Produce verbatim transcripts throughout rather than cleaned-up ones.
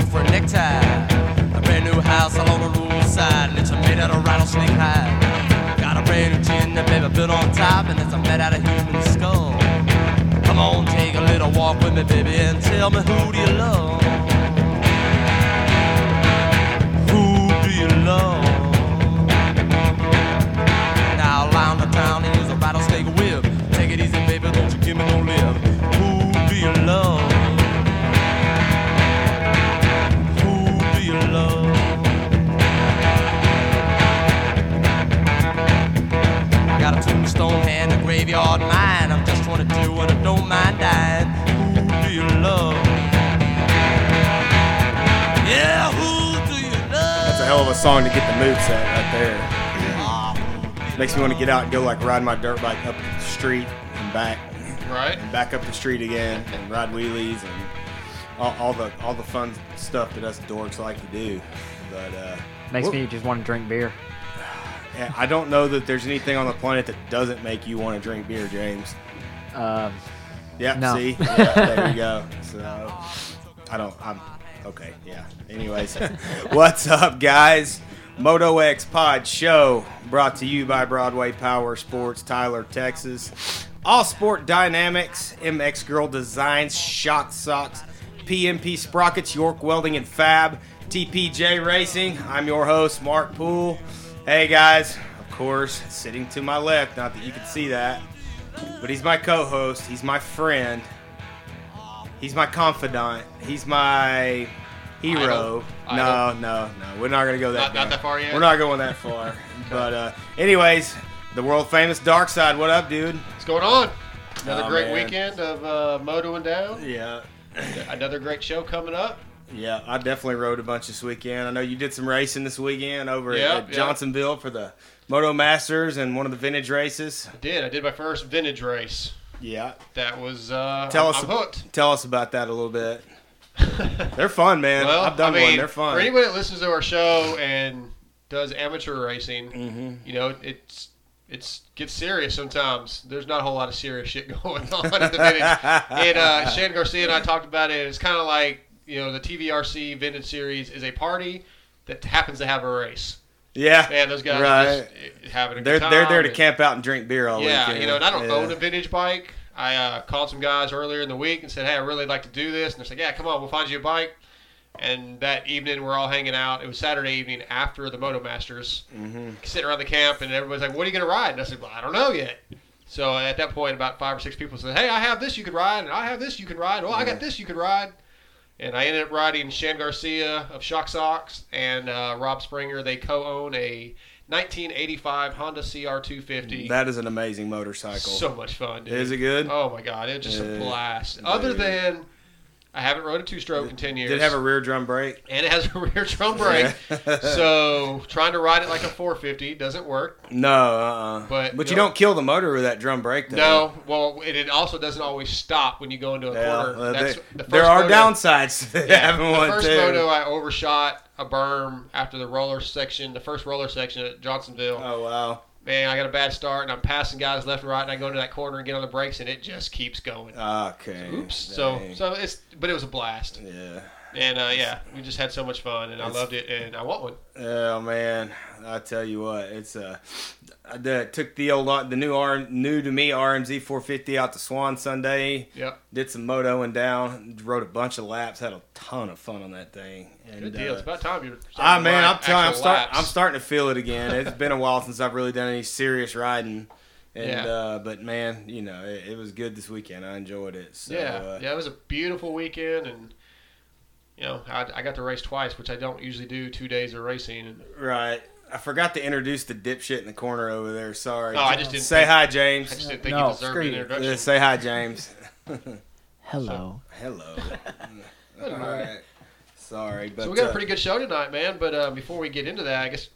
different necktie, a brand new house all on the roadside, and it's made out of rattlesnake hide. Got a brand new gin that baby built on top, and it's made out of human skull. Come on, take a little walk with me, baby, and tell me who do you love? Who do you love? Now lounge the town and use a rattlesnake whip. Take it easy, baby, don't you give me no lip. Who do you love? Stone hand, a graveyard mine. I'm just trying to do what I don't mind dying. Who do you love? Yeah, who do you love? That's a hell of a song to get the mood set right there. Ah, makes me want to get out and go like ride my dirt bike up the street and back. Right. And back up the street again and ride wheelies and all, all the all the fun stuff that us dorks like to do. But uh, makes whoop. me just want to drink beer. I don't know that there's anything on the planet that doesn't make you want to drink beer, James. Um, yeah, no. see? Yeah, there you go. So, I don't, I'm, okay, yeah. Anyways, what's up, guys? Moto X Pod Show, brought to you by Broadway Power Sports, Tyler, Texas. All Sport Dynamics, M X Girl Designs, Shock Socks, P M P Sprockets, York Welding and Fab, T P J Racing. I'm your host, Mark Poole. Hey guys, of course, sitting to my left, not that you can see that, but he's my co-host, he's my friend, he's my confidant, he's my hero. I don't, I don't. No, no, no, we're not going to go that not, far. Not that far yet? We're not going that far. But uh, anyways, the world famous Dark Side, what up, dude? What's going on? Another oh, great man. weekend of uh, motoring down. Yeah. Another great show coming up. Yeah, I definitely rode a bunch this weekend. I know you did some racing this weekend over yep, at Johnsonville yep. for the Moto Masters and one of the vintage races. I did. I did my first vintage race. Yeah. That was, uh, tell I'm, us, I'm hooked. Tell us about that a little bit. They're fun, man. Well, I've done I mean, one. They're fun. For anybody that listens to our show and does amateur racing, mm-hmm. you know, it's it's gets serious sometimes. There's not a whole lot of serious shit going on in the vintage. And uh, Shane Garcia and I talked about it. It's kind of like, you know, the T V R C Vintage Series is a party that happens to have a race. Yeah. Man, those guys right. are just having a they're, good time. They're there to and, camp out and drink beer all yeah, weekend. Yeah, you know, and I don't yeah. own a vintage bike. I uh, called some guys earlier in the week and said, hey, I really like to do this. And they're like, yeah, come on, we'll find you a bike. And that evening, we're all hanging out. It was Saturday evening after the Moto Masters. Mm-hmm. Sitting around the camp, and everybody's like, what are you going to ride? And I said, well, I don't know yet. So at that point, about five or six people said, hey, I have this you could ride, and I have this you could ride. Well, yeah. I got this you could ride. And I ended up riding Shane Garcia of Shock Socks and uh, Rob Springer. They co-own a nineteen eighty-five Honda C R two fifty. That is an amazing motorcycle. So much fun, dude. Is it good? Oh, my God. It's just yeah. a blast. Dude. Other than I haven't rode a two-stroke it, in ten years. It did have a rear drum brake. And it has a rear drum brake. Yeah. So trying to ride it like a four fifty doesn't work. No. Uh-uh. But, but you, know, you don't kill the motor with that drum brake, though. No. Well, it, it also doesn't always stop when you go into a yeah, corner. Well, That's, they, the first there are moto, downsides to yeah, having one, too. The first moto, I overshot a berm after the roller section, the first roller section at Johnsonville. Oh, wow. Man, I got a bad start, and I'm passing guys left and right, and I go into that corner and get on the brakes, and it just keeps going. Okay. So, oops. Dang. So, so it's, but it was a blast. Yeah. And uh, yeah, we just had so much fun, and it's, I loved it, and I want one. Oh man, I tell you what, it's uh, I did, took the old, the new R, new to me R M Z four fifty out to Swan Sunday. Yep. Did some motoing down, rode a bunch of laps, had a ton of fun on that thing. And, Good deal. Uh, it's about time you're. Ah man, I'm telling, I'm starting, I'm starting to feel it again. It's been a while since I've really done any serious riding. And, yeah. uh, but man, you know, it, it was good this weekend. I enjoyed it. So, yeah, uh, yeah, it was a beautiful weekend, and you know, I, I got to race twice, which I don't usually do two days of racing. And... Right. I forgot to introduce the dipshit in the corner over there. Sorry. Oh, I just didn't say think, hi, James. I just didn't think no, you deserved an introduction. Just say hi, James. Hello. So, hello. All right. Sorry, but so we got uh, a pretty good show tonight, man. But uh, before we get into that, I guess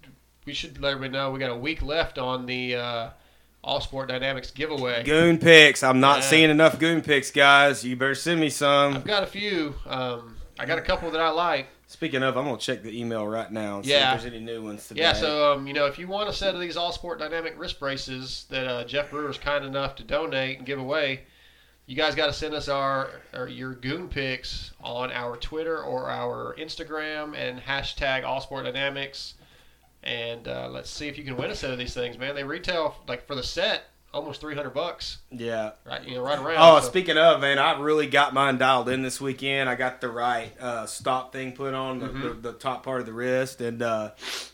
we should let everybody know we got a week left on the. Uh, All Sport Dynamics giveaway. Goon picks. I'm not yeah. seeing enough goon picks, guys. You better send me some. I've got a few. Um, I got a couple that I like. Speaking of, I'm going to check the email right now and yeah. see if there's any new ones today. Yeah, so, um, you know, if you want a set of these All Sport Dynamic wrist braces that uh, Jeff Brewer's kind enough to donate and give away, you guys got to send us our or your goon pics on our Twitter or our Instagram and hashtag All Sport Dynamics. And uh, let's see if you can win a set of these things, man. They retail, like, for the set, almost three hundred bucks. Yeah. Right, you know, right around. Oh, so. Speaking of, man, I really got mine dialed in this weekend. I got the right uh, stop thing put on, mm-hmm. the, the, the top part of the wrist. And uh,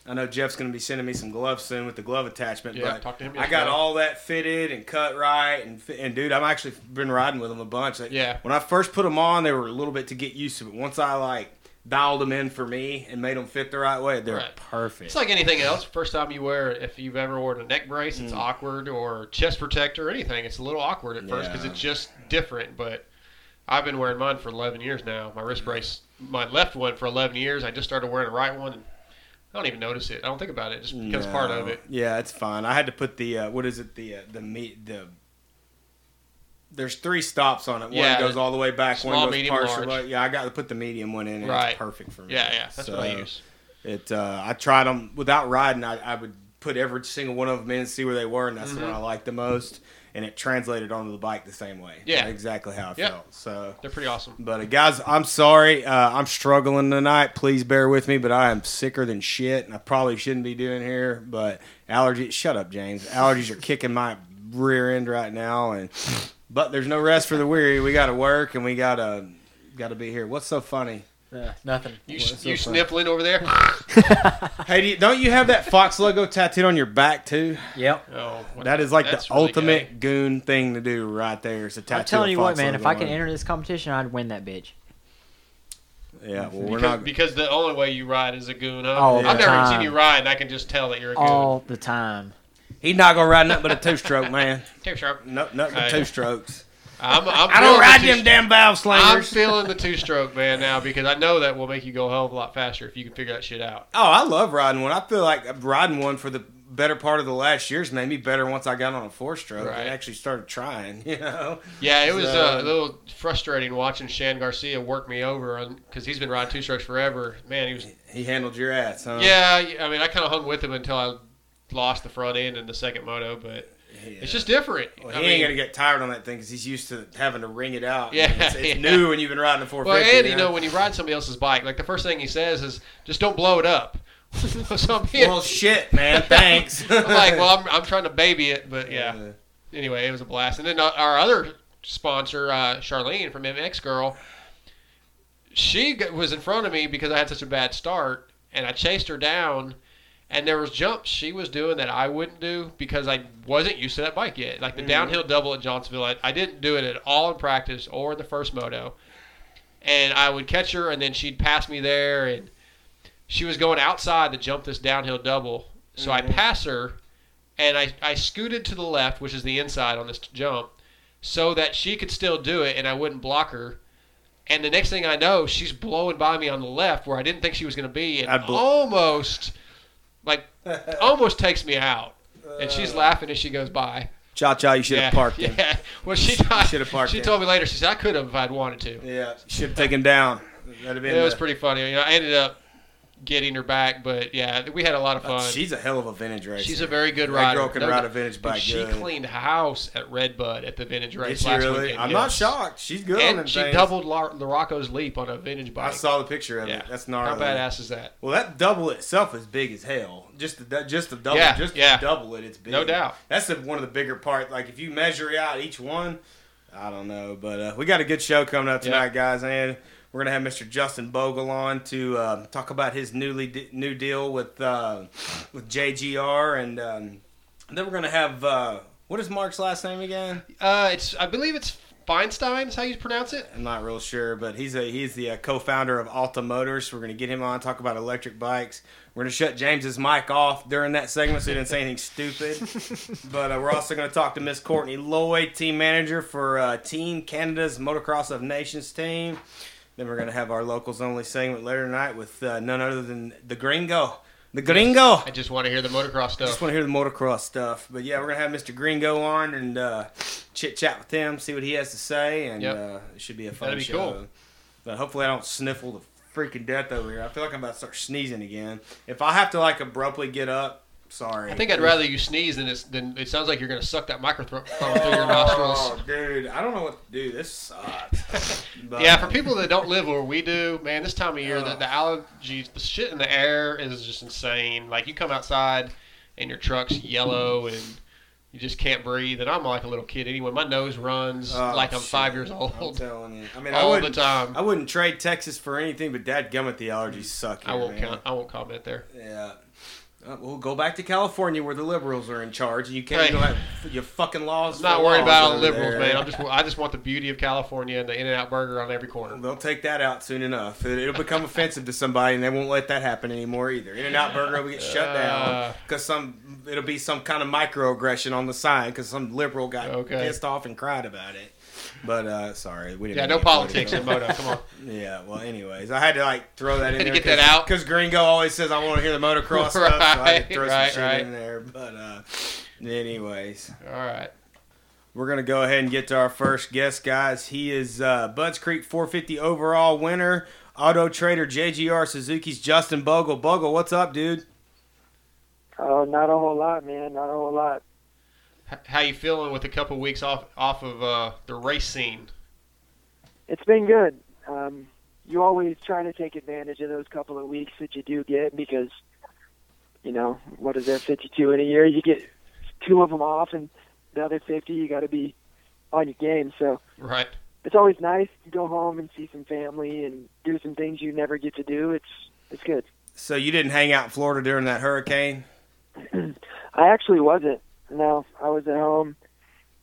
I know Jeff's going to be sending me some gloves soon with the glove attachment. Yeah, but talk to him I got all that fitted and cut right. And, and dude, I've actually been riding with them a bunch. Like, yeah. When I first put them on, they were a little bit to get used to. But once I, like, dialed them in for me and made them fit the right way, they're right. perfect. It's like anything else. First time you wear it, if you've ever worn a neck brace, it's mm. awkward, or chest protector or anything. It's a little awkward at yeah. first because it's just different. But I've been wearing mine for eleven years now. My wrist brace, my left one for eleven years. I just started wearing the right one. And I don't even notice it. I don't think about it. It just becomes no. part of it. Yeah, it's fine. I had to put the, uh, what is it, the, uh, the meat, the, there's three stops on it. One yeah, goes all the way back. Small, one goes partial. Yeah, I got to put the medium one in. And right. It's perfect for me. Yeah, yeah. That's so what I use. It. Uh, I tried them without riding. I, I would put every single one of them in, see where they were, and that's mm-hmm. the one I liked the most. And it translated onto the bike the same way. Yeah, that's exactly how I yep. felt. So they're pretty awesome. But uh, guys, I'm sorry. Uh, I'm struggling tonight. Please bear with me. But I am sicker than shit, and I probably shouldn't be doing here. But allergies. Shut up, James. Allergies are kicking my rear end right now, and. But there's no rest for the weary. We got to work, and we got to got to be here. What's so funny? Uh, nothing. You, so you sniffling over there? Hey, do you, don't you have that Fox logo tattooed on your back, too? Yep. Oh, that is like the really ultimate gay. goon thing to do right there is a tattoo. I'm telling you what, man, if I could enter this competition, I'd win that bitch. Yeah, well, we're because, not... Because the only way you ride is a goon. Huh? All yeah. I've never time. seen you ride, and I can just tell that you're a goon. All the time. He's not going to ride nothing but a two-stroke, man. Two-stroke. Nope, nothing but two-strokes. I'm, I'm I don't ride the them damn valve slingers. I'm feeling the two-stroke, man, now because I know that will make you go a hell of a lot faster if you can figure that shit out. Oh, I love riding one. I feel like riding one for the better part of the last year's made me better once I got on a four-stroke. Right. I actually started trying, you know. Yeah, it was so. a little frustrating watching Shane Garcia work me over because he's been riding two-strokes forever. Man, he was... He handled your ass, huh? Yeah, I mean, I kind of hung with him until I... lost the front end in the second moto, but yeah. it's just different. Well, he I mean, ain't going to get tired on that thing because he's used to having to ring it out. Yeah, it's, it's yeah. new when you've been riding a four fifty. Well, and, you know, when you ride somebody else's bike, like the first thing he says is, just don't blow it up. So well, shit, man, thanks. I'm like, well, I'm, I'm trying to baby it, but yeah. yeah. Anyway, it was a blast. And then our other sponsor, uh, Charlene from M X Girl, she was in front of me because I had such a bad start, and I chased her down. And there was jumps she was doing that I wouldn't do because I wasn't used to that bike yet. Like the mm. downhill double at Johnsonville, I, I didn't do it at all in practice or in the first moto. And I would catch her, and then she'd pass me there. And she was going outside to jump this downhill double. So mm-hmm. I pass her, and I, I scooted to the left, which is the inside on this jump, so that she could still do it and I wouldn't block her. And the next thing I know, she's blowing by me on the left where I didn't think she was going to be and bl- almost – like, almost takes me out. And she's laughing as she goes by. Cha-Cha, you should have yeah, parked him. Yeah. Well, she not, should have parked She him. told me later, she said, I could have if I'd wanted to. Yeah, should have taken down. That'd been it the... was pretty funny. You know, I ended up getting her back, but, yeah, we had a lot of fun. She's a hell of a vintage racer. She's a very good rider. That girl can no, ride a vintage bike She good. cleaned house at Redbud at the vintage race Did she last really? weekend. I'm yes. not shocked. She's good and on them she things. doubled La- LaRocco's leap on a vintage bike. I saw the picture of yeah. it. That's gnarly. How badass is that? Well, that double itself is big as hell. Just the just the double, yeah. just yeah. double it, it's big. No doubt. That's the, one of the bigger parts. Like, if you measure out each one, I don't know. But uh, we got a good show coming up tonight, yeah. guys, and we're going to have Mister Justin Bogle on to um, talk about his newly de- new deal with uh, with J G R, and um, then we're going to have uh, what is Mark's last name again? Uh, it's I believe it's Feinstein is how you pronounce it. I'm not real sure, but he's a he's the uh, co-founder of Alta Motors. We're going to get him on, talk about electric bikes. We're going to shut James's mic off during that segment so he didn't say anything stupid. But uh, we're also going to talk to Miss Courtney Lloyd, team manager for uh, Team Canada's Motocross of Nations team. Then we're going to have our Locals Only segment later tonight with uh, none other than the Gringo. The Gringo! I just want to hear the motocross stuff. I just want to hear the motocross stuff. But yeah, we're going to have Mister Gringo on and uh, chit-chat with him, see what he has to say, and yep. uh, it should be a fun That'd be show. Cool. But hopefully I don't sniffle the freaking death over here. I feel like I'm about to start sneezing again. If I have to like abruptly get up Sorry. I think I'd rather you sneeze than it's, than it sounds like you're going to suck that microphone oh, through your nostrils. Oh, dude. I don't know what to do. This sucks. But, yeah, for people that don't live where we do, man, this time of year, uh, the, the allergies, the shit in the air is just insane. Like, you come outside and your truck's yellow and you just can't breathe. And I'm like a little kid anyway. My nose runs uh, like I'm shit. five years old. I'm telling you. I mean, all I the time. I wouldn't trade Texas for anything, but dadgummit, the allergies suck here, I won't man. count. I won't comment there. Yeah. Uh, we'll go back to California where the liberals are in charge, and you can't hey, go out your fucking laws. I'm not worried about liberals, there. man. I'm just, I just want the beauty of California and the In-N-Out Burger on every corner. They'll take that out soon enough. It, it'll become offensive to somebody, and they won't let that happen anymore either. In-N-Out Burger will get shut down because some it'll be some kind of microaggression on the sign because some liberal got okay. pissed off and cried about it. But uh, sorry, we didn't. Yeah, no politics in moto. Come on. Yeah. Well, anyways, I had to like throw that in. Had there to get that out because Gringo always says I want to hear the motocross right, stuff. So I had to throw right, some shit right. in there. But uh, anyways, all right, we're gonna go ahead and get to our first guest, guys. He is uh, Bud's Creek four fifty overall winner, Auto Trader J G R Suzuki's Justin Bogle. Bogle, what's up, dude? Oh, not a whole lot, man. Not a whole lot. How you feeling with a couple of weeks off off of uh, the race scene? It's been good. Um, you always try to take advantage of those couple of weeks that you do get because, you know, what is that, fifty-two in a year? You get two of them off, and the other fifty you got to be on your game. So right, it's always nice to go home and see some family and do some things you never get to do. It's it's good. So you didn't hang out in Florida during that hurricane? I actually wasn't. No, I was at home.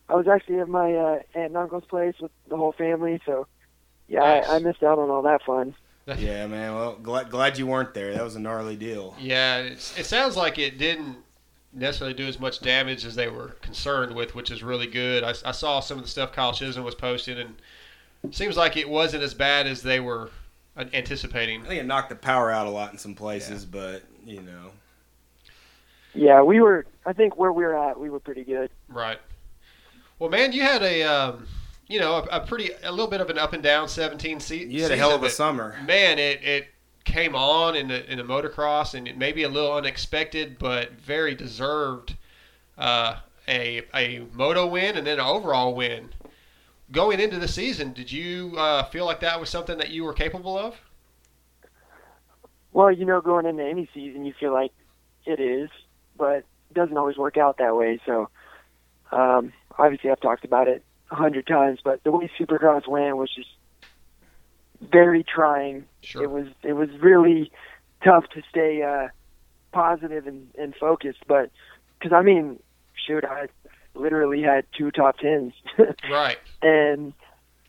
I was actually at my uh, aunt and uncle's place with the whole family, so yeah, nice. I, I missed out on all that fun. Yeah, man. Well, glad glad you weren't there. That was a gnarly deal. Yeah, it's, it sounds like it didn't necessarily do as much damage as they were concerned with, which is really good. I, I saw some of the stuff Kyle Chisholm was posting, and it seems like it wasn't as bad as they were anticipating. I think it knocked the power out a lot in some places, yeah. but you know. Yeah, we were. I think where we were at, we were pretty good. Right. Well, man, you had a, um, you know, a, a pretty, a little bit of an up and down seventeen season. You had a hell of a summer. Man, it, it came on in the in the motocross, and it may be a little unexpected, but very deserved. Uh, a a moto win and then an overall win. Going into the season, did you uh, feel like that was something that you were capable of? Well, you know, going into any season, you feel like it is. But it doesn't always work out that way. So, um, obviously, I've talked about it a hundred times, but the way Supercross went was just very trying. Sure. It was it was really tough to stay uh, positive and, and focused. But because I mean, shoot, I literally had two top tens. Right. And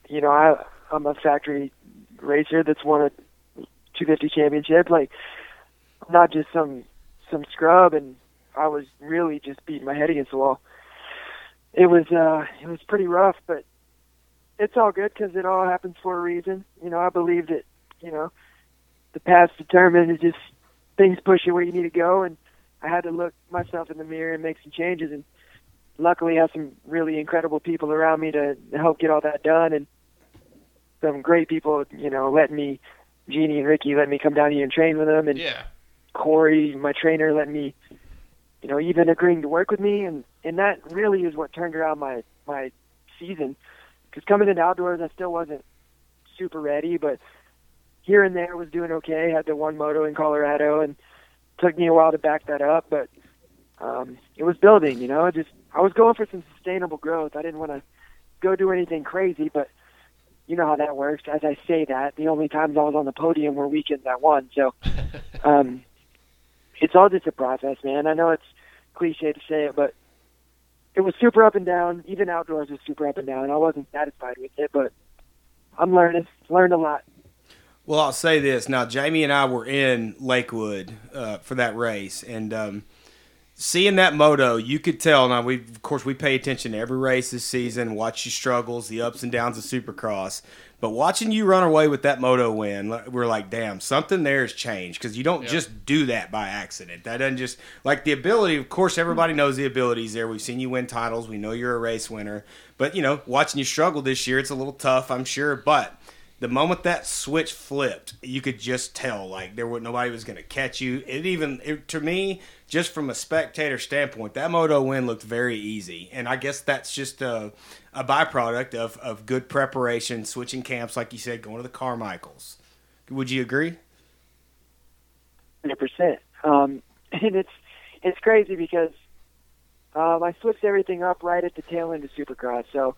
you know, I I'm a factory racer that's won a two fifty championship. Like, I'm not just some some scrub and. I was really just beating my head against the wall. It was uh, it was pretty rough, but it's all good because it all happens for a reason. You know, I believe that, you know, the path's determined. It's just things push you where you need to go, and I had to look myself in the mirror and make some changes. And luckily, I have some really incredible people around me to help get all that done, and some great people, you know, letting me, Jeannie and Ricky, let me come down here and train with them, and yeah. Corey, my trainer, let me. You know, even agreeing to work with me, and, and that really is what turned around my, my season. Because coming into outdoors, I still wasn't super ready, but here and there was doing okay. I had the one moto in Colorado, and it took me a while to back that up, but um, it was building, you know. Just I was going for some sustainable growth. I didn't want to go do anything crazy, but you know how that works. As I say that, the only times I was on the podium were weekends I won. So um, it's all just a process, man. I know it's cliche to say it, but it was super up and down. Even outdoors was super up and down. I wasn't satisfied with it, but I'm learning, learned a lot. Well, I'll say this now. Jamie and I were in Lakewood uh, for that race, and um, seeing that moto, you could tell. Now, we of course we pay attention to every race this season, watch your struggles, the ups and downs of Supercross. But watching you run away with that moto win, we're like, damn, something there has changed. Because you don't yep. just do that by accident. That doesn't just – like the ability, of course, everybody knows the abilities there. We've seen you win titles. We know you're a race winner. But, you know, watching you struggle this year, it's a little tough, I'm sure. But the moment that switch flipped, you could just tell, like, there was nobody was going to catch you. It even, it, to me, just from a spectator standpoint, that moto win looked very easy. And I guess that's just a, a byproduct of, of good preparation, switching camps, like you said, going to the Carmichaels. Would you agree? one hundred percent. Um, and it's, it's crazy because um, I switched everything up right at the tail end of Supercross, so...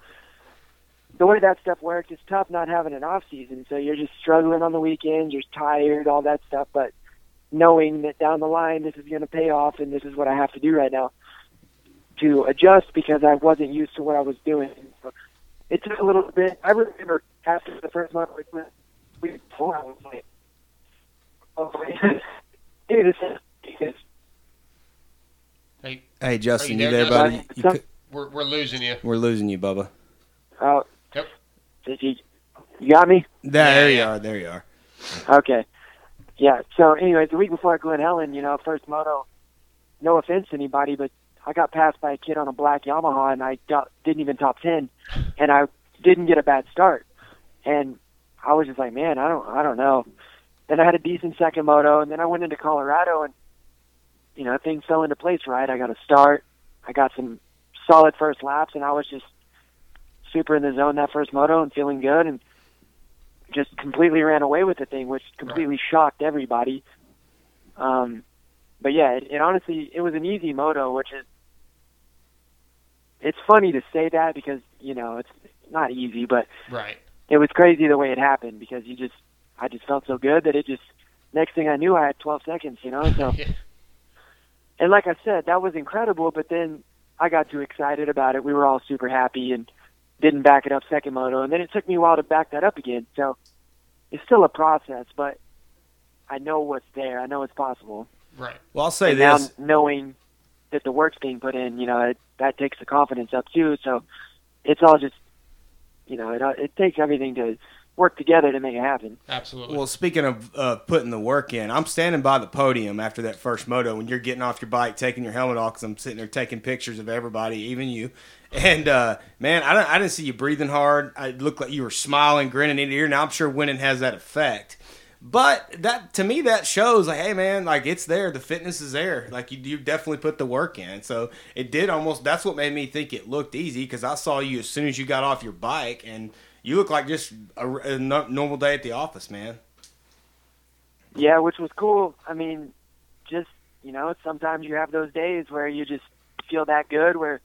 the way that stuff works, it's tough not having an off season. So you're just struggling on the weekends. You're tired, all that stuff. But knowing that down the line, this is going to pay off, and this is what I have to do right now to adjust because I wasn't used to what I was doing. So it took a little bit. I remember after the first month, like, we pulled out. I was like, "Oh, dude, this is." Hey, hey, Justin, you there, you there, buddy? You could... We're we're losing you. We're losing you, Bubba. Oh. Yep. Did you, you got me? There you are. There you are. Okay. Yeah. So, anyways, the week before Glen Helen, you know, first moto, no offense to anybody, but I got passed by a kid on a black Yamaha, and I got, didn't even top ten, and I didn't get a bad start. And I was just like, man, I don't I don't know. Then I had a decent second moto, and then I went into Colorado, and, you know, things fell into place, right? I got a start. I got some solid first laps, and I was just super in the zone that first moto and feeling good, and just completely ran away with the thing, which completely right. shocked everybody. Um, but yeah, it, it honestly, it was an easy moto, which is, it's funny to say that because, you know, it's not easy, but right. it was crazy the way it happened because you just, I just felt so good that it just, next thing I knew I had twelve seconds, you know? So, yeah. And like I said, that was incredible, but then I got too excited about it. We were all super happy and didn't back it up second moto, and then it took me a while to back that up again. So it's still a process, but I know what's there. I know it's possible. Right. Well, I'll say and this. Now knowing that the work's being put in, you know, it, that takes the confidence up too. So it's all just, you know, it, it takes everything to work together to make it happen. Absolutely. Well, speaking of uh, putting the work in, I'm standing by the podium after that first moto when you're getting off your bike, taking your helmet off, because I'm sitting there taking pictures of everybody, even you. And, uh, man, I, don't, I didn't see you breathing hard. It looked like you were smiling, grinning in your ear. Now, I'm sure winning has that effect. But that to me, that shows, like, hey, man, like, it's there. The fitness is there. Like, you, you definitely put the work in. So it did almost – that's what made me think it looked easy because I saw you as soon as you got off your bike, and – you look like just a, a normal day at the office, man. Yeah, which was cool. I mean, just, you know, sometimes you have those days where you just feel that good, where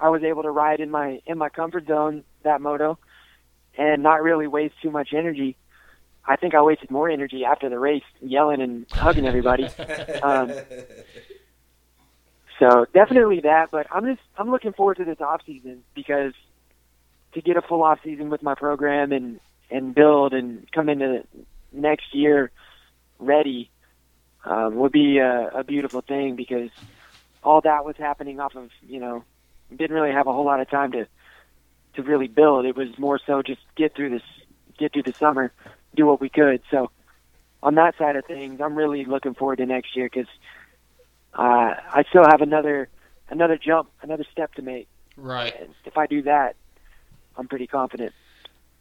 I was able to ride in my in my comfort zone, that moto, and not really waste too much energy. I think I wasted more energy after the race, yelling and hugging everybody. um, so definitely that, but I'm just I'm looking forward to this off season because – to get a full off season with my program and, and build and come into next year ready um, would be a, a beautiful thing because all that was happening off of, you know, didn't really have a whole lot of time to to really build. It was more so just get through this, get through the summer, do what we could. So on that side of things, I'm really looking forward to next year because uh, I still have another another jump, another step to make. Right. And if I do that, I'm pretty confident.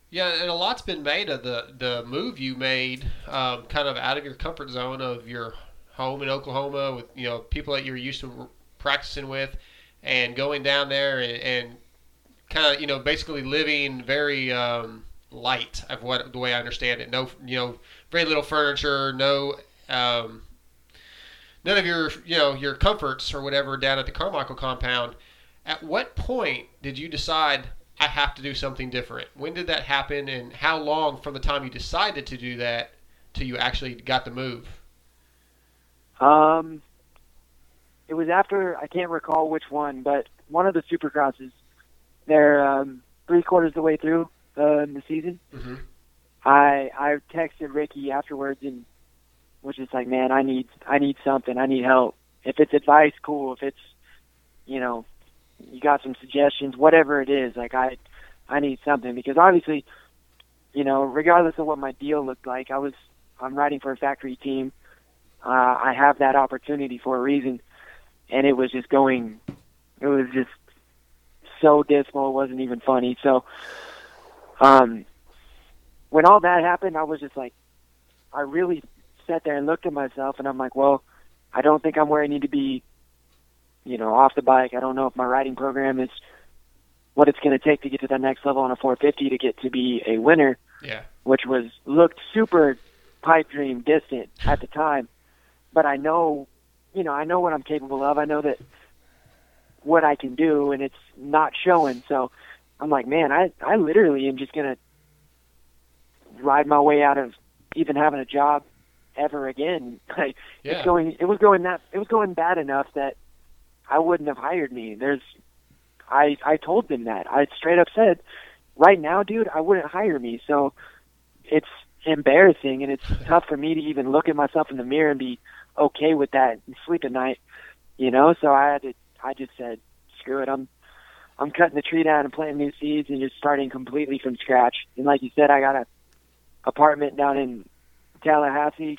Yeah, and a lot's been made of the, the move you made um, kind of out of your comfort zone of your home in Oklahoma with, you know, people that you're used to practicing with and going down there and, and kind of, you know, basically living very um, light of what the way I understand it. No, you know, very little furniture, no um, none of your, you know, your comforts or whatever down at the Carmichael compound. At what point did you decide – I have to do something different? When did that happen, and how long from the time you decided to do that till you actually got the move? Um, it was after, I can't recall which one, but one of the Supercrosses, they're um, three quarters of the way through uh, the season. Mm-hmm. I I texted Ricky afterwards and was just like, man, I need I need something. I need help. If it's advice, cool. If it's, you know, you got some suggestions, whatever it is, like I I need something because obviously, you know, regardless of what my deal looked like, I was I'm riding for a factory team. Uh, I have that opportunity for a reason. And it was just going it was just so dismal, it wasn't even funny. So um when all that happened, I was just like, I really sat there and looked at myself, and I'm like, well, I don't think I'm where I need to be, you know, off the bike. I don't know if my riding program is what it's going to take to get to that next level on a four fifty to get to be a winner, yeah. which was looked super pipe dream distant at the time. But I know, you know, I know what I'm capable of. I know that what I can do, and it's not showing. So I'm like, man, I, I literally am just going to ride my way out of even having a job ever again. Like yeah. it's going, it was going that, it was going bad enough that I wouldn't have hired me. There's, I, I told them that. I straight up said, right now, dude, I wouldn't hire me. So it's embarrassing, and it's tough for me to even look at myself in the mirror and be okay with that and sleep at night, you know? So I had to, I just said, screw it. I'm, I'm cutting the tree down and planting new seeds and just starting completely from scratch. And like you said, I got an apartment down in Tallahassee.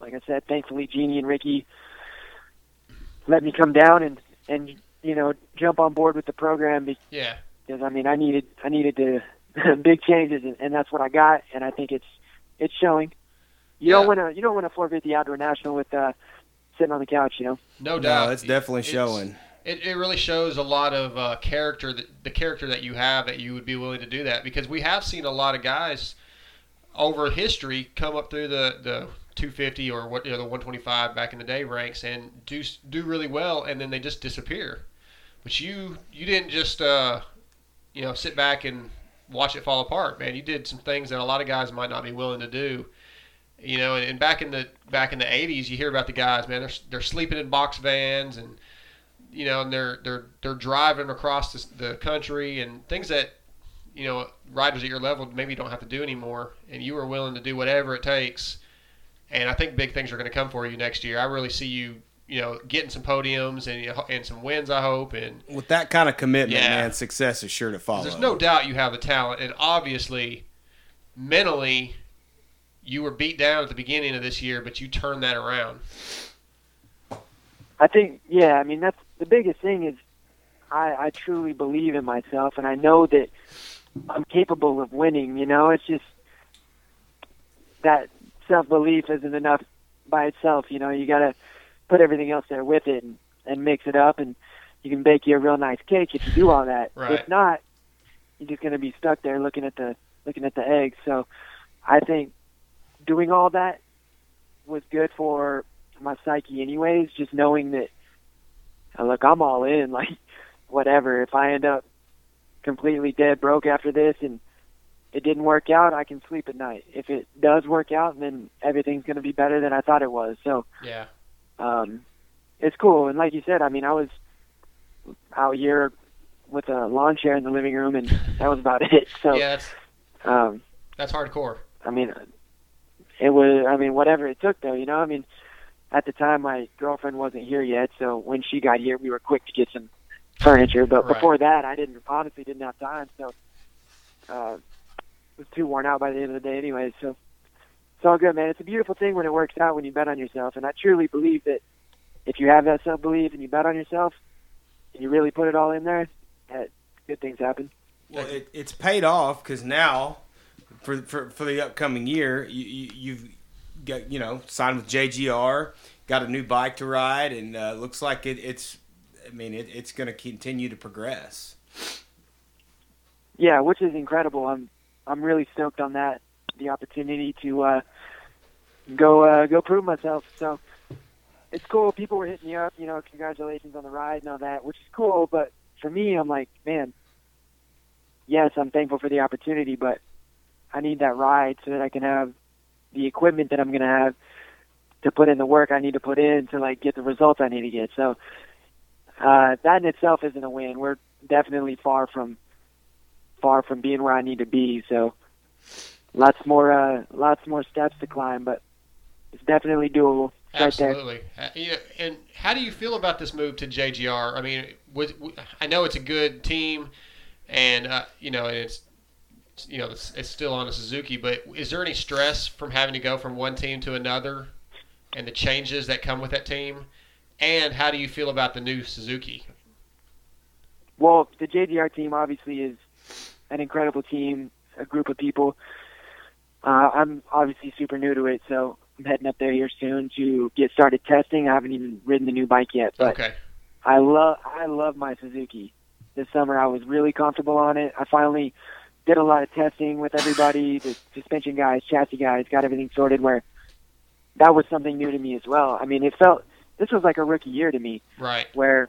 Like I said, thankfully, Jeannie and Ricky let me come down and, and, you know, jump on board with the program. Because, yeah. Because I mean, I needed, I needed to big changes, and, and that's what I got. And I think it's, it's showing. You yeah. don't want to, you don't want to four fifty outdoor national with uh, sitting on the couch, you know. No doubt, no, it's definitely it, showing. It's, It it really shows a lot of uh, character, that, the character that you have, that you would be willing to do that, because we have seen a lot of guys over history come up through the, the two fifty or what you know, the one twenty-five back in the day ranks and do do really well, and then they just disappear. But you you didn't just uh, you know sit back and watch it fall apart, man. You did some things that a lot of guys might not be willing to do. You know, and, and back in the back in the eighties, you hear about the guys, man. They're they're sleeping in box vans and. You know, and they're they're they're driving across this, the country and things that, you know, riders at your level maybe don't have to do anymore. And you are willing to do whatever it takes. And I think big things are going to come for you next year. I really see you, you know, getting some podiums and you know, and some wins. I hope. And with that kind of commitment, yeah, man, success is sure to follow. There's no doubt you have the talent, and obviously, mentally, you were beat down at the beginning of this year, but you turned that around. I think, yeah. I mean, that's. The biggest thing is I, I truly believe in myself, and I know that I'm capable of winning. You know, it's just that self-belief isn't enough by itself. You know, you got to put everything else there with it and, and mix it up, and you can bake you a real nice cake if you do all that. Right. If not, you're just going to be stuck there looking at the looking at the eggs. So I think doing all that was good for my psyche anyways, just knowing that, look, I'm all in, like, whatever. If I end up completely dead broke after this and it didn't work out, I can sleep at night. If it does work out, then everything's going to be better than I thought it was. So, yeah, um, it's cool. And like you said, I mean, I was out here with a lawn chair in the living room, and that was about it. So, yeah, that's, um, that's hardcore. I mean, it was, I mean, whatever it took, though, you know, I mean, at the time, my girlfriend wasn't here yet, so when she got here, we were quick to get some furniture. But right. before that, I didn't honestly didn't have time, so uh, was too worn out by the end of the day anyway. So it's all good, man. It's a beautiful thing when it works out, when you bet on yourself. And I truly believe that if you have that self-belief and you bet on yourself and you really put it all in there, that good things happen. Well, it, it's paid off because now for, for for the upcoming year, you, you, you've – Got, you know, signed with J G R, got a new bike to ride, and uh, looks like it, it's, I mean, it, it's going to continue to progress. Yeah, which is incredible. I'm I'm really stoked on that, the opportunity to uh, go uh, go prove myself. So it's cool. People were hitting me up, you know, congratulations on the ride and all that, which is cool. But for me, I'm like, man, yes, I'm thankful for the opportunity, but I need that ride so that I can have the equipment that I'm going to have to put in the work I need to put in to like get the results I need to get. So uh, that in itself isn't a win. We're definitely far from far from being where I need to be. So lots more uh, lots more steps to climb, but it's definitely doable. Absolutely. Right there. And how do you feel about this move to J G R? I mean, was, I know it's a good team, and uh, you know it's. You know, it's, it's still on a Suzuki, but is there any stress from having to go from one team to another and the changes that come with that team? And how do you feel about the new Suzuki? Well, the J G R team obviously is an incredible team. a group of people. Uh, I'm obviously super new to it, so I'm heading up there here soon to get started testing. I haven't even ridden the new bike yet, but okay. I love I love my Suzuki. This summer I was really comfortable on it. I finally did a lot of testing with everybody, the suspension guys, chassis guys, got everything sorted where that was something new to me as well. I mean, it felt, this was like a rookie year to me. Right. Where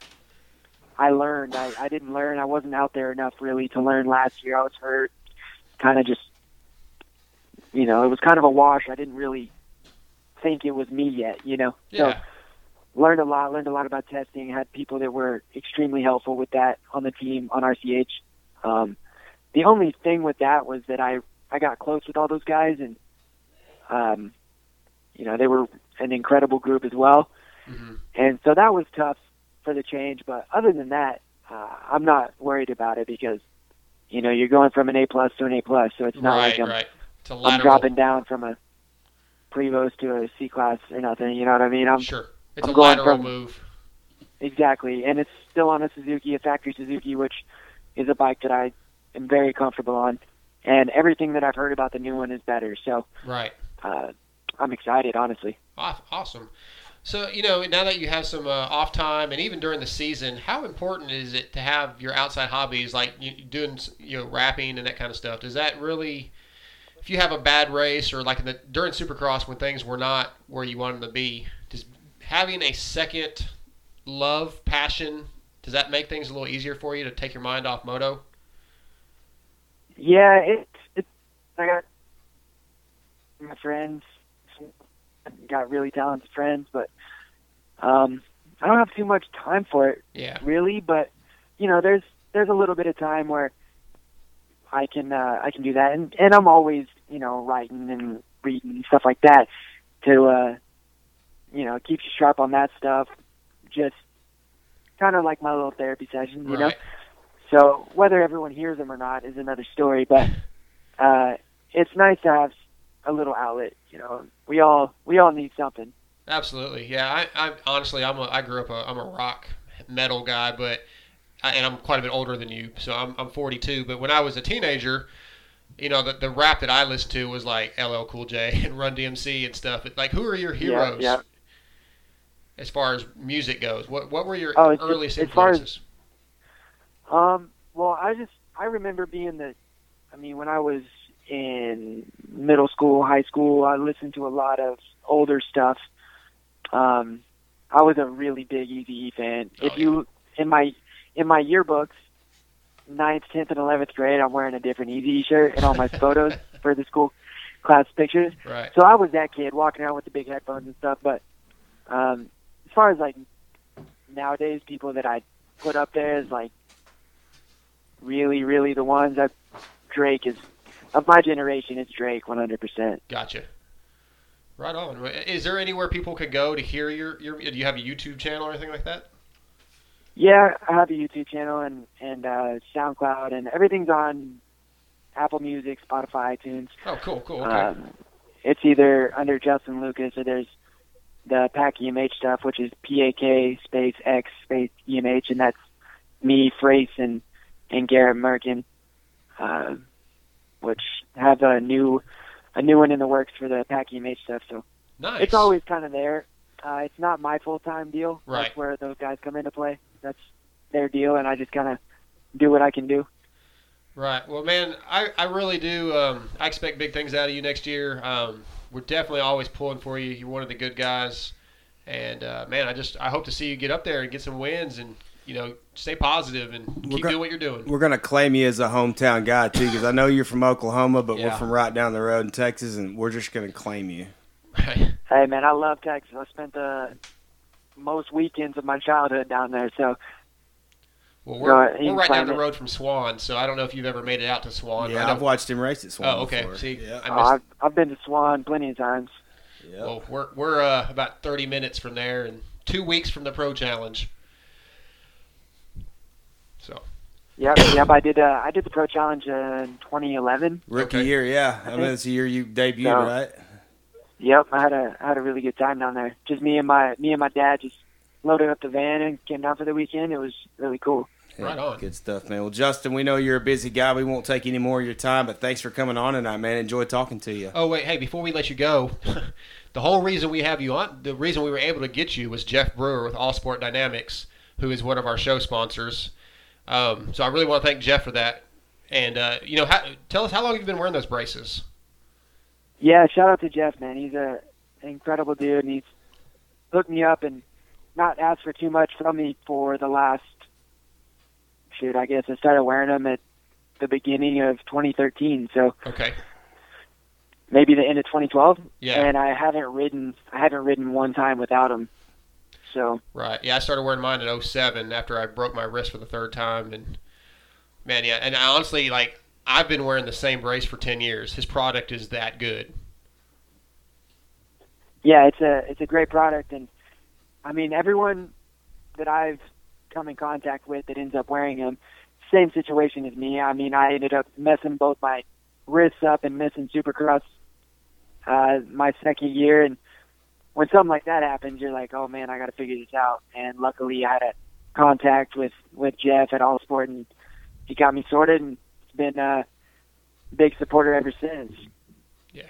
I learned. I, I didn't learn. I wasn't out there enough really to learn last year. I was hurt, kind of just, you know, it was kind of a wash. I didn't really think it was me yet, you know. Yeah. So learned a lot, learned a lot about testing, had people that were extremely helpful with that on the team, on R C H. Um, the only thing with that was that I, I got close with all those guys, and, um, you know, they were an incredible group as well. Mm-hmm. And so that was tough for the change. But other than that, uh, I'm not worried about it because, you know, you're going from an A-plus to an A-plus, so it's not right, like I'm, right. it's a lateral. I'm dropping down from a Prevost to a C-class or nothing, you know what I mean? I'm, sure. It's I'm a lateral from, move. Exactly, and it's still on a Suzuki, a factory Suzuki, which is a bike that I am very comfortable on. And everything that I've heard about the new one is better, so right. uh, I'm excited, honestly. Awesome. So, you know, now that you have some uh, off time and even during the season, how important is it to have your outside hobbies like you, doing, you know, rapping and that kind of stuff? Does that really, if you have a bad race or like in the, during Supercross when things were not where you wanted them to be, does having a second love, passion, does that make things a little easier for you to take your mind off moto? Yeah, it, it I got my friends. Got really talented friends, but um, I don't have too much time for it, yeah. really. But you know, there's there's a little bit of time where I can uh, I can do that, and, and I'm always you know writing and reading and stuff like that to uh, you know keep you sharp on that stuff. Just kind of like my little therapy session, you right. know. So whether everyone hears them or not is another story, but uh, it's nice to have a little outlet, you know. We all we all need something. Absolutely, yeah. I, I honestly, I'm a, I grew up a I'm a rock metal guy, but I, and I'm quite a bit older than you, so I'm I'm forty-two. But when I was a teenager, you know, the the rap that I listened to was like L L Cool J and Run D M C and stuff. But like, who are your heroes? Yeah, yeah. As far as music goes, what what were your oh, earliest just, influences? As far as, um. Well, I just I remember being the, I mean, when I was in middle school, high school, I listened to a lot of older stuff. Um, I was a really big Eazy-E fan. Oh, if you yeah. in my in my yearbooks, ninth, tenth, and eleventh grade, I'm wearing a different Eazy-E shirt in all my photos for the school class pictures. Right. So I was that kid walking around with the big headphones and stuff. But um, as far as like nowadays, people that I put up there is like really, really the ones that Drake is. Of my generation, it's Drake, one hundred percent. Gotcha. Right on. Is there anywhere people could go to hear your, your – do you have a YouTube channel or anything like that? Yeah, I have a YouTube channel and, and uh, SoundCloud, and everything's on Apple Music, Spotify, iTunes. Oh, cool, cool. Okay. Um, it's either under Justin Lucas or there's the Pack E M H stuff, which is P A K space X space E M H, and that's me, Frace, and, and Garrett Merkin. Uh, which have a new a new one in the works for the Pack E M H stuff. So nice. It's always kind of there. Uh, it's not my full-time deal. Right. That's where those guys come into play. That's their deal, and I just kind of do what I can do. Right. Well, man, I, I really do. Um, I expect big things out of you next year. Um, we're definitely always pulling for you. You're one of the good guys. And, uh, man, I just I hope to see you get up there and get some wins and, you know, stay positive and keep we're gonna, doing what you're doing. We're going to claim you as a hometown guy, too, because I know you're from Oklahoma, but yeah. we're from right down the road in Texas, and we're just going to claim you. Hey, man, I love Texas. I spent the most weekends of my childhood down there. So, well, we're, you know, we're right down the road from Swan, so I don't know if you've ever made it out to Swan. Yeah, I've watched him race at Swan Oh, okay. before. See, yeah. I oh, I've, I've been to Swan plenty of times. Yep. Well, we're, we're uh, about thirty minutes from there and two weeks from the Pro Challenge. So. Yep, yep. I did. Uh, I did the Pro Challenge uh, in twenty eleven. Rookie okay. year, yeah. I, I mean, it's the year you debuted, so, right? Yep, I had a I had a really good time down there. Just me and my me and my dad just loaded up the van and came down for the weekend. It was really cool. Right on. Good stuff, man. Well, Justin, we know you're a busy guy. We won't take any more of your time, but thanks for coming on tonight, man. Enjoy talking to you. Oh, wait. Hey, before we let you go, the whole reason we have you on, the reason we were able to get you was Jeff Brewer with All Sport Dynamics, who is one of our show sponsors. Um, so I really want to thank Jeff for that. And, uh, you know, how, tell us how long you've been wearing those braces. Yeah, shout out to Jeff, man. He's a, an incredible dude, and he's hooked me up and not asked for too much from me for the last, shoot, I guess I started wearing them at the beginning of twenty thirteen. So okay, maybe the end of twenty twelve. Yeah. And I haven't ridden, I haven't ridden one time without them. So right, yeah, I started wearing mine in oh seven after I broke my wrist for the third time, and man, yeah, and I honestly, like, I've been wearing the same brace for ten years. His product is that good. Yeah, it's a it's a great product, and I mean, everyone that I've come in contact with that ends up wearing them, same situation as me. I mean, I ended up messing both my wrists up and missing Supercross uh, my second year, and when something like that happens, you're like, oh man, I got to figure this out. And luckily, I had a contact with with Jeff at All Sport, and he got me sorted, and he's been a big supporter ever since. Yeah.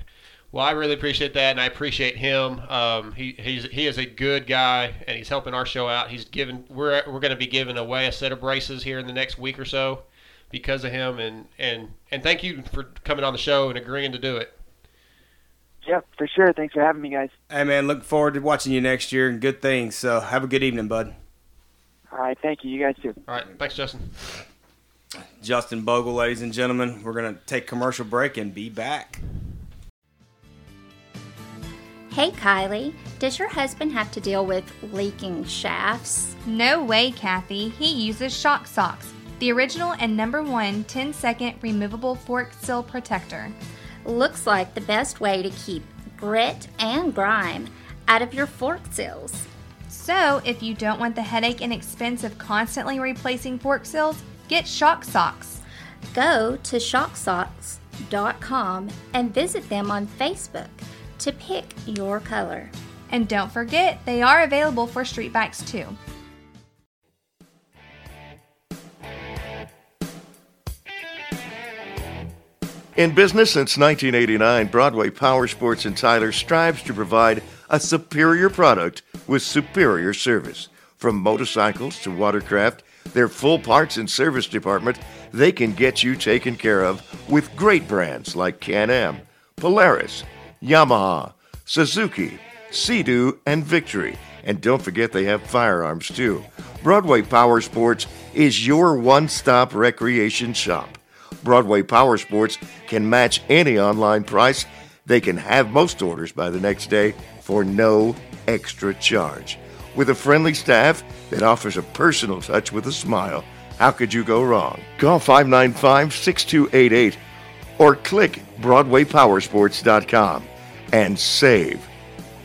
Well, I really appreciate that, and I appreciate him. Um, he he's, he is a good guy, and he's helping our show out. He's given we're we're going to be giving away a set of braces here in the next week or so because of him, and and and thank you for coming on the show and agreeing to do it. Yeah, for sure. Thanks for having me, guys. Hey, man, look forward to watching you next year and good things. So have a good evening, bud. All right, thank you. You guys too. All right, thanks, Justin. Justin Bogle, ladies and gentlemen. We're going to take commercial break and be back. Hey Kylie, does your husband have to deal with leaking shafts? No way, Kathy. He uses Shock Socks, the original and number one ten second removable fork seal protector. Looks like the best way to keep grit and grime out of your fork seals. So if you don't want the headache and expense of constantly replacing fork seals, get Shock Socks. Go to shock socks dot com and visit them on Facebook to pick your color. And don't forget, they are available for street bikes too. In business since nineteen eighty-nine, Broadway Power Sports and Tyler strives to provide a superior product with superior service. From motorcycles to watercraft, their full parts and service department, they can get you taken care of with great brands like Can-Am, Polaris, Yamaha, Suzuki, Sea-Doo, and Victory. And don't forget they have firearms too. Broadway Power Sports is your one-stop recreation shop. Broadway Power Sports can match any online price. They can have most orders by the next day for no extra charge. With a friendly staff that offers a personal touch with a smile, how could you go wrong? Call five nine five, six two eight eight or click broadway power sports dot com and save.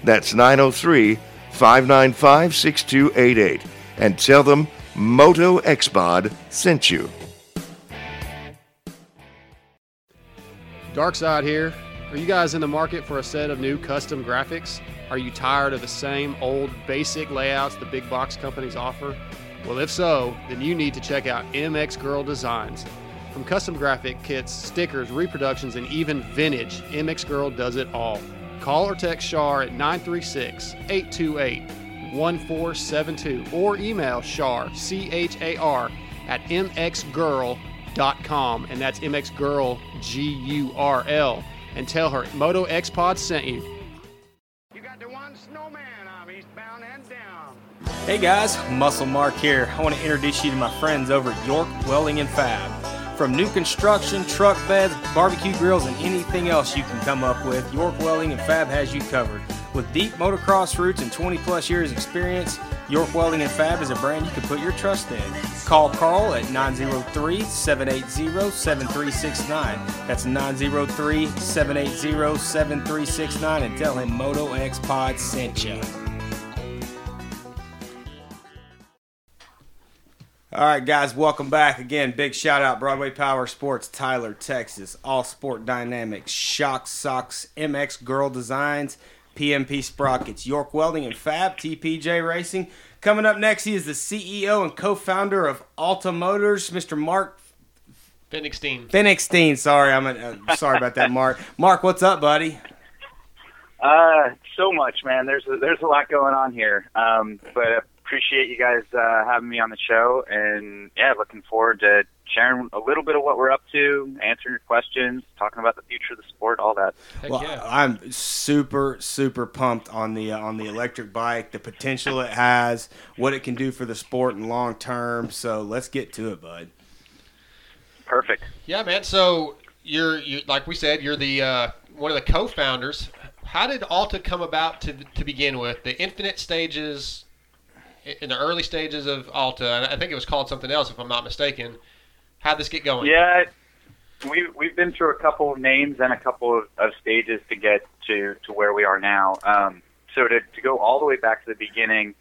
That's nine oh three, five nine five, six two eight eight. And tell them Moto X-Bod sent you. Dark Side here. Are you guys in the market for a set of new custom graphics? Are you tired of the same old basic layouts the big box companies offer? Well, if so, then you need to check out M X Girl Designs. From custom graphic kits, stickers, reproductions, and even vintage, M X Girl does it all. Call or text Shar at nine three six, eight two eight, one four seven two or email Shar, C H A R, at m x girl dot com, and that's MXGirl, G U R L, and tell her Moto X-Pod sent you. You got the one snowman, I'm eastbound and down. Hey guys, Muscle Mark here. I want to introduce you to my friends over at York Welding and Fab. From new construction, truck beds, barbecue grills, and anything else you can come up with, York Welding and Fab has you covered. With deep motocross roots and twenty plus years experience, York Welding and Fab is a brand you can put your trust in. Call Carl at nine oh three, seven eight oh, seven three six nine. That's nine oh three, seven eight oh, seven three six nine and tell him Moto X Pod sent you. All right, guys, welcome back. Again, big shout-out, Broadway Power Sports, Tyler, Texas, All Sport Dynamics, Shock Socks, M X Girl Designs, P M P Sprockets, York Welding and Fab, T P J Racing. Coming up next, he is the C E O and co-founder of Alta Motors, Mister Mark Fennickstein. Fennickstein, sorry, I'm a, uh, sorry about that, Mark. Mark, what's up, buddy? Uh, so much, man. There's a, there's a lot going on here, um, but I appreciate you guys uh, having me on the show, and yeah, looking forward to sharing a little bit of what we're up to, answering your questions, talking about the future of the sport, all that. Heck well, yeah. I'm super, super pumped on the uh, on the electric bike, the potential it has, what it can do for the sport in long term. So let's get to it, bud. Perfect. Yeah, man. So you're you like we said, you're the uh, one of the co-founders. How did Alta come about to to begin with? The infinite stages, in the early stages of Alta, and I think it was called something else, if I'm not mistaken. How'd this get going? Yeah, we, we've been through a couple of names and a couple of, of stages to get to, to where we are now. Um, so to, to go all the way back to the beginning,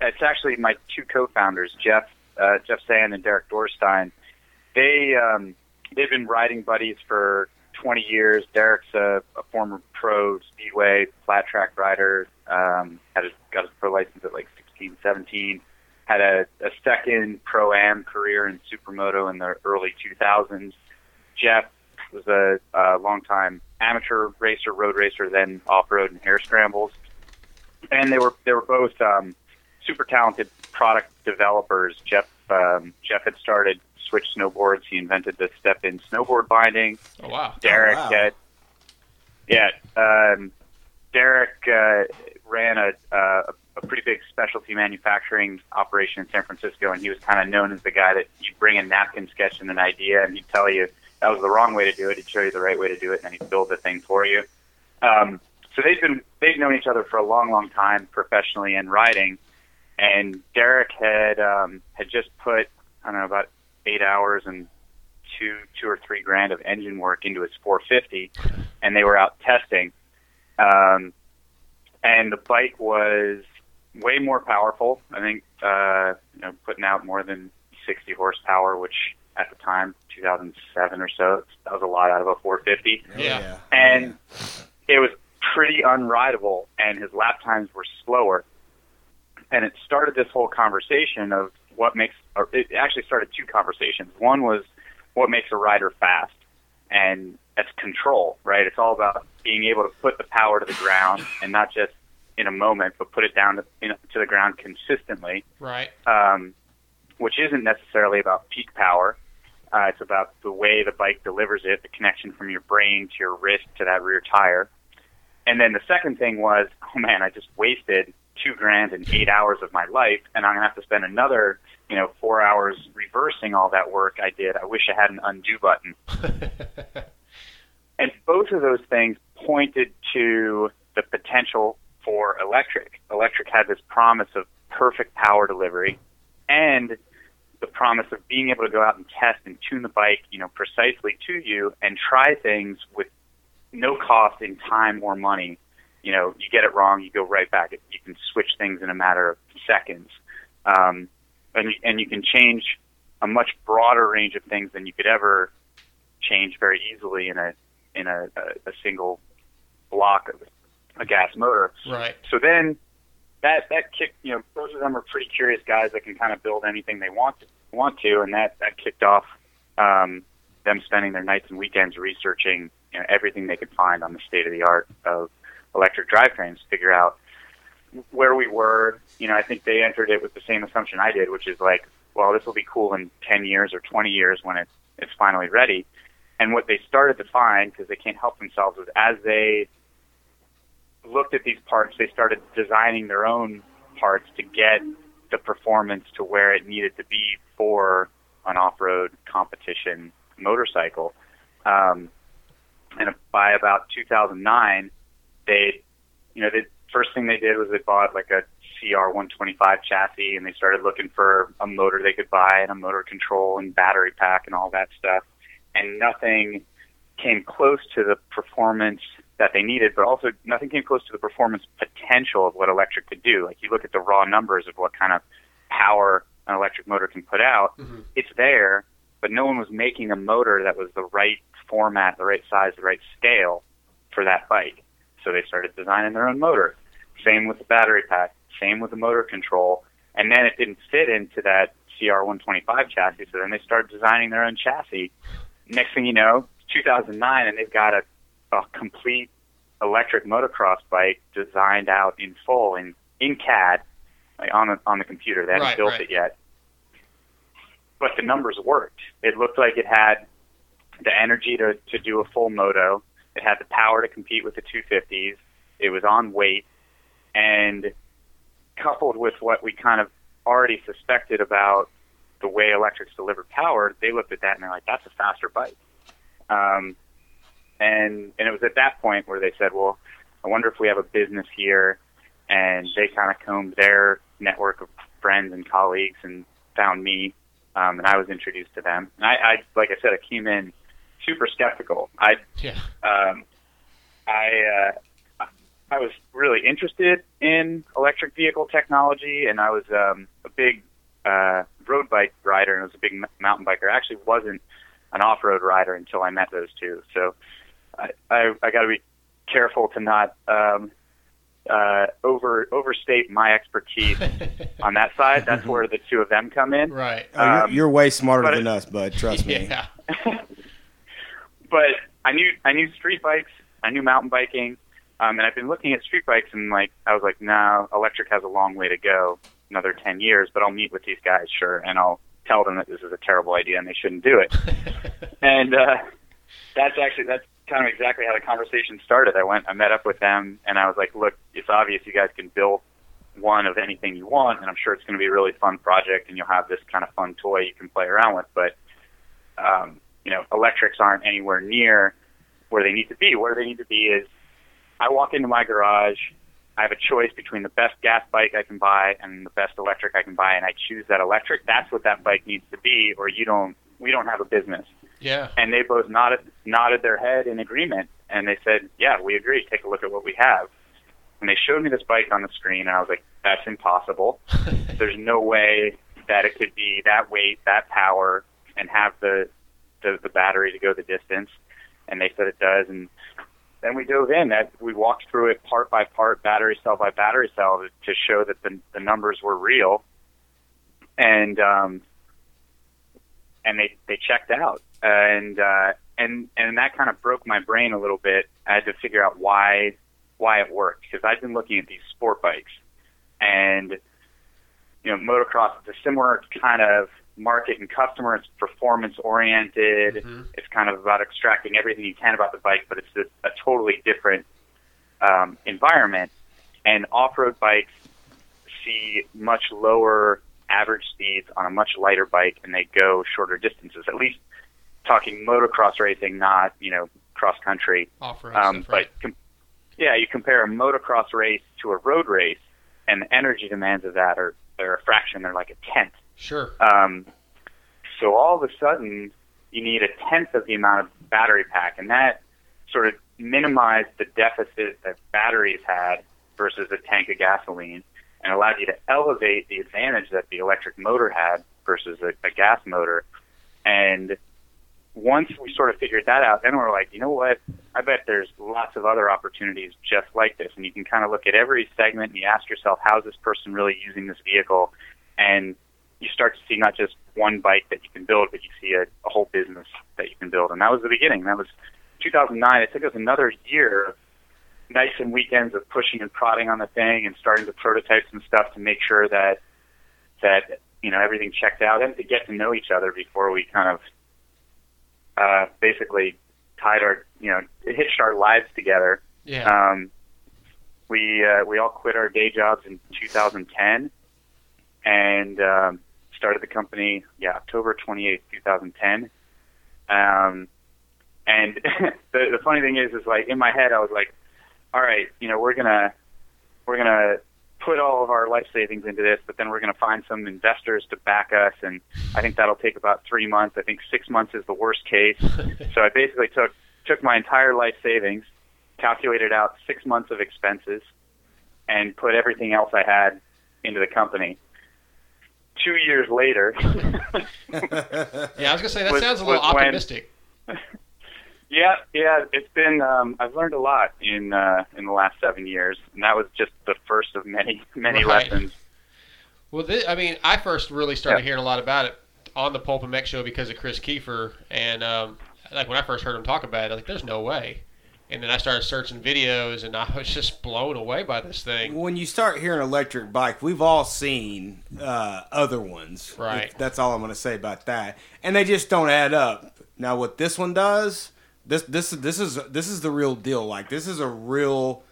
it's actually my two co-founders, Jeff uh, Jeff Sand and Derek Dorstein. They, um, they've been riding buddies for twenty years. Derek's a, a former pro speedway flat track rider, um, had a, got his pro license at like sixteen, seventeen, had a, a second pro-am career in supermoto in the early two thousands. Jeff was a, a long-time amateur racer, road racer, then off-road and hair scrambles. And they were they were both um, super talented product developers. Jeff um, Jeff had started Switch Snowboards. He invented the step-in snowboard binding. Oh, wow. Derek, oh, wow. Uh, yeah, um, Derek uh, ran a, a a pretty big specialty manufacturing operation in San Francisco, and he was kind of known as the guy that you'd bring a napkin sketch and an idea, and he'd tell you that was the wrong way to do it. He'd show you the right way to do it, and then he'd build the thing for you. Um, so they've been they've known each other for a long, long time, professionally and riding. And Derek had um, had just put, I don't know, about eight hours and two two or three grand of engine work into his four fifty, and they were out testing. Um, and the bike was way more powerful. I think uh, you know, putting out more than sixty horsepower, which at the time, two thousand seven or so, that was a lot out of a four fifty. Yeah. yeah. And yeah. It was pretty unrideable, and his lap times were slower. And it started this whole conversation of what makes, or it actually started two conversations. One was what makes a rider fast, and that's control, right? It's all about being able to put the power to the ground, and not just in a moment, but put it down to, you know, to the ground consistently. Right. Um, which isn't necessarily about peak power. Uh, it's about the way the bike delivers it, the connection from your brain to your wrist to that rear tire. And then the second thing was, oh man, I just wasted two grand and eight hours of my life, and I'm gonna have to spend another, you know, four hours reversing all that work I did. I wish I had an undo button. And both of those things pointed to the potential for electric. Electric had this promise of perfect power delivery and the promise of being able to go out and test and tune the bike, you know, precisely to you and try things with no cost in time or money. You know, you get it wrong, you go right back. You can switch things in a matter of seconds. Um, and, and you can change a much broader range of things than you could ever change very easily in a, in a, a, a single block of a gas motor. Right. So then that, that kicked, you know, both of them are pretty curious guys that can kind of build anything they want to, want to. And that, that kicked off um, them spending their nights and weekends researching, you know, everything they could find on the state of the art of electric drivetrains, figure out where we were. You know, I think they entered it with the same assumption I did, which is like, well, this will be cool in ten years or twenty years when it, it's finally ready. And what they started to find, because they can't help themselves, was as they looked at these parts, they started designing their own parts to get the performance to where it needed to be for an off-road competition motorcycle. Um, and by about two thousand nine, they, you know, the first thing they did was they bought like a C R one twenty-five chassis, and they started looking for a motor they could buy and a motor control and battery pack and all that stuff. And nothing came close to the performance that they needed, but also nothing came close to the performance potential of what electric could do. Like, you look at the raw numbers of what kind of power an electric motor can put out, mm-hmm. It's there, but no one was making a motor that was the right format, the right size, the right scale for that bike. So they started designing their own motor. Same with the battery pack. Same with the motor control. And then it didn't fit into that C R one twenty-five chassis, so then they started designing their own chassis. Next thing you know, two thousand nine, and they've got a, a complete electric motocross bike designed out in full, in, in C A D, like on the, on the computer. They haven't right, built right. it yet. But the numbers worked. It looked like it had the energy to, to do a full moto. It had the power to compete with the two fifties. It was on weight. And coupled with what we kind of already suspected about the way electrics deliver power, they looked at that and they're like, that's a faster bike. Um, and and it was at that point where they said, well, I wonder if we have a business here. And they kind of combed their network of friends and colleagues and found me, um, and I was introduced to them. And I, I like I said, I came in super skeptical. I yeah. um, I uh, I was really interested in electric vehicle technology, and I was um, a big uh, road bike rider, and I was a big mountain biker. I actually wasn't an off-road rider until I met those two. So I I, I got to be careful to not Um, Uh, over overstate my expertise on that side. That's where the two of them come in. Right. Oh, um, you're, you're way smarter than it, us, bud. Trust me. Yeah. But I knew I knew street bikes. I knew mountain biking, um, and I've been looking at street bikes, and like I was like, no, electric has a long way to go, another ten years. But I'll meet with these guys, sure, and I'll tell them that this is a terrible idea and they shouldn't do it. and uh, that's actually that's. kind of exactly how the conversation started. I went, I met up with them, and I was like, look, it's obvious you guys can build one of anything you want, and I'm sure it's going to be a really fun project, and you'll have this kind of fun toy you can play around with, but, um, you know, electrics aren't anywhere near where they need to be. Where they need to be is, I walk into my garage, I have a choice between the best gas bike I can buy and the best electric I can buy, and I choose that electric. That's what that bike needs to be, or you don't, we don't have a business. Yeah. And they both nodded nodded their head in agreement, and they said, yeah, we agree. Take a look at what we have. And they showed me this bike on the screen, and I was like, that's impossible. There's no way that it could be that weight, that power, and have the, the, the battery to go the distance. And they said it does. And then we dove in. We walked through it part by part, battery cell by battery cell, to show that the, the numbers were real. And um, and they, they checked out. Uh, and uh, and and that kind of broke my brain a little bit. I had to figure out why why it worked, because I've been looking at these sport bikes, and you know, motocross is a similar kind of market and customer. It's performance oriented. Mm-hmm. It's kind of about extracting everything you can about the bike, but it's a, a totally different um, environment. And off-road bikes see much lower average speeds on a much lighter bike, and they go shorter distances, at least. Talking motocross racing, not, you know, cross country. Off-road um, stuff, right? But com- yeah, you compare a motocross race to a road race, and the energy demands of that are they're a fraction. They're like a tenth. Sure. Um, so all of a sudden, you need a tenth of the amount of battery pack, and that sort of minimized the deficit that batteries had versus a tank of gasoline, and allowed you to elevate the advantage that the electric motor had versus a, a gas motor, and once we sort of figured that out, then we're like, you know what? I bet there's lots of other opportunities just like this. And you can kind of look at every segment and you ask yourself, how's this person really using this vehicle? And you start to see not just one bike that you can build, but you see a, a whole business that you can build. And that was the beginning. That was two thousand nine. It took us another year of nights and weekends of pushing and prodding on the thing and starting to prototype some stuff to make sure that, that you know, everything checked out and to get to know each other before we kind of Uh, basically tied our, you know, hitched our lives together. Yeah. Um, we uh, we all quit our day jobs in two thousand ten and um, started the company, yeah, October twenty-eighth, twenty ten. Um, and the, the funny thing is, is like in my head, I was like, all right, you know, we're gonna we're gonna put all of our life savings into this, but then we're going to find some investors to back us, and I think that'll take about three months. I think six months is the worst case. So I basically took took my entire life savings, calculated out six months of expenses, and put everything else I had into the company. Two years later. Yeah, I was going to say, that was, sounds a little optimistic. When, Yeah, yeah, it's been, um, I've learned a lot in uh, in the last seven years, and that was just the first of many, many right. lessons. Well, this, I mean, I first really started yeah. hearing a lot about it on the Pulp and Mech show because of Chris Kiefer, and um, like when I first heard him talk about it, I was like, there's no way. And then I started searching videos, and I was just blown away by this thing. When you start hearing electric bike, we've all seen uh, other ones. Right. That's all I'm going to say about that. And they just don't add up. Now, what this one does, this this this is this is the real deal. Like, this is a real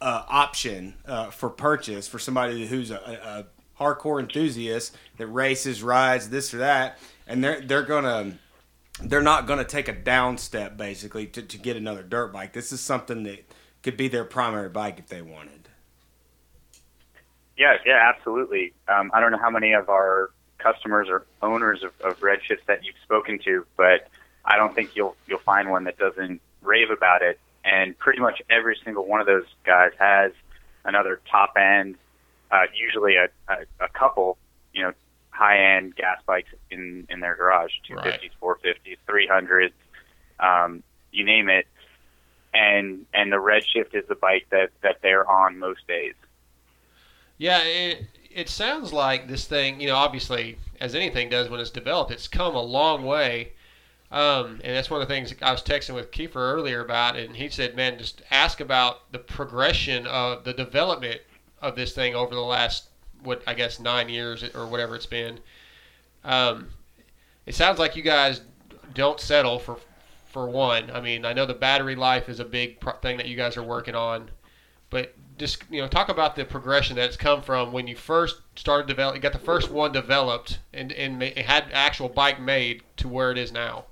uh, option uh, for purchase for somebody who's a, a hardcore enthusiast that races, rides, this or that, and they're they're gonna. They're not going to take a down step, basically, to, to get another dirt bike. This is something that could be their primary bike if they wanted. Yeah, yeah, absolutely. Um, I don't know how many of our customers or owners of, of Redshift that you've spoken to, but I don't think you'll you'll find one that doesn't rave about it. And pretty much every single one of those guys has another top end, uh, usually a, a, a couple, you know, high-end gas bikes in, in their garage, two fifties, four fifties, three hundreds, um, you name it. And and the Redshift is the bike that, that they're on most days. Yeah, it, it sounds like this thing, you know, obviously, as anything does when it's developed, it's come a long way. Um, and that's one of the things I was texting with Kiefer earlier about, and he said, man, just ask about the progression of the development of this thing over the last what I guess nine years or whatever it's been. Um, it sounds like you guys don't settle for for one. I mean, I know the battery life is a big pro- thing that you guys are working on, but just you know, talk about the progression that's come from when you first started developing, got the first one developed and and ma- had actual bike made to where it is now.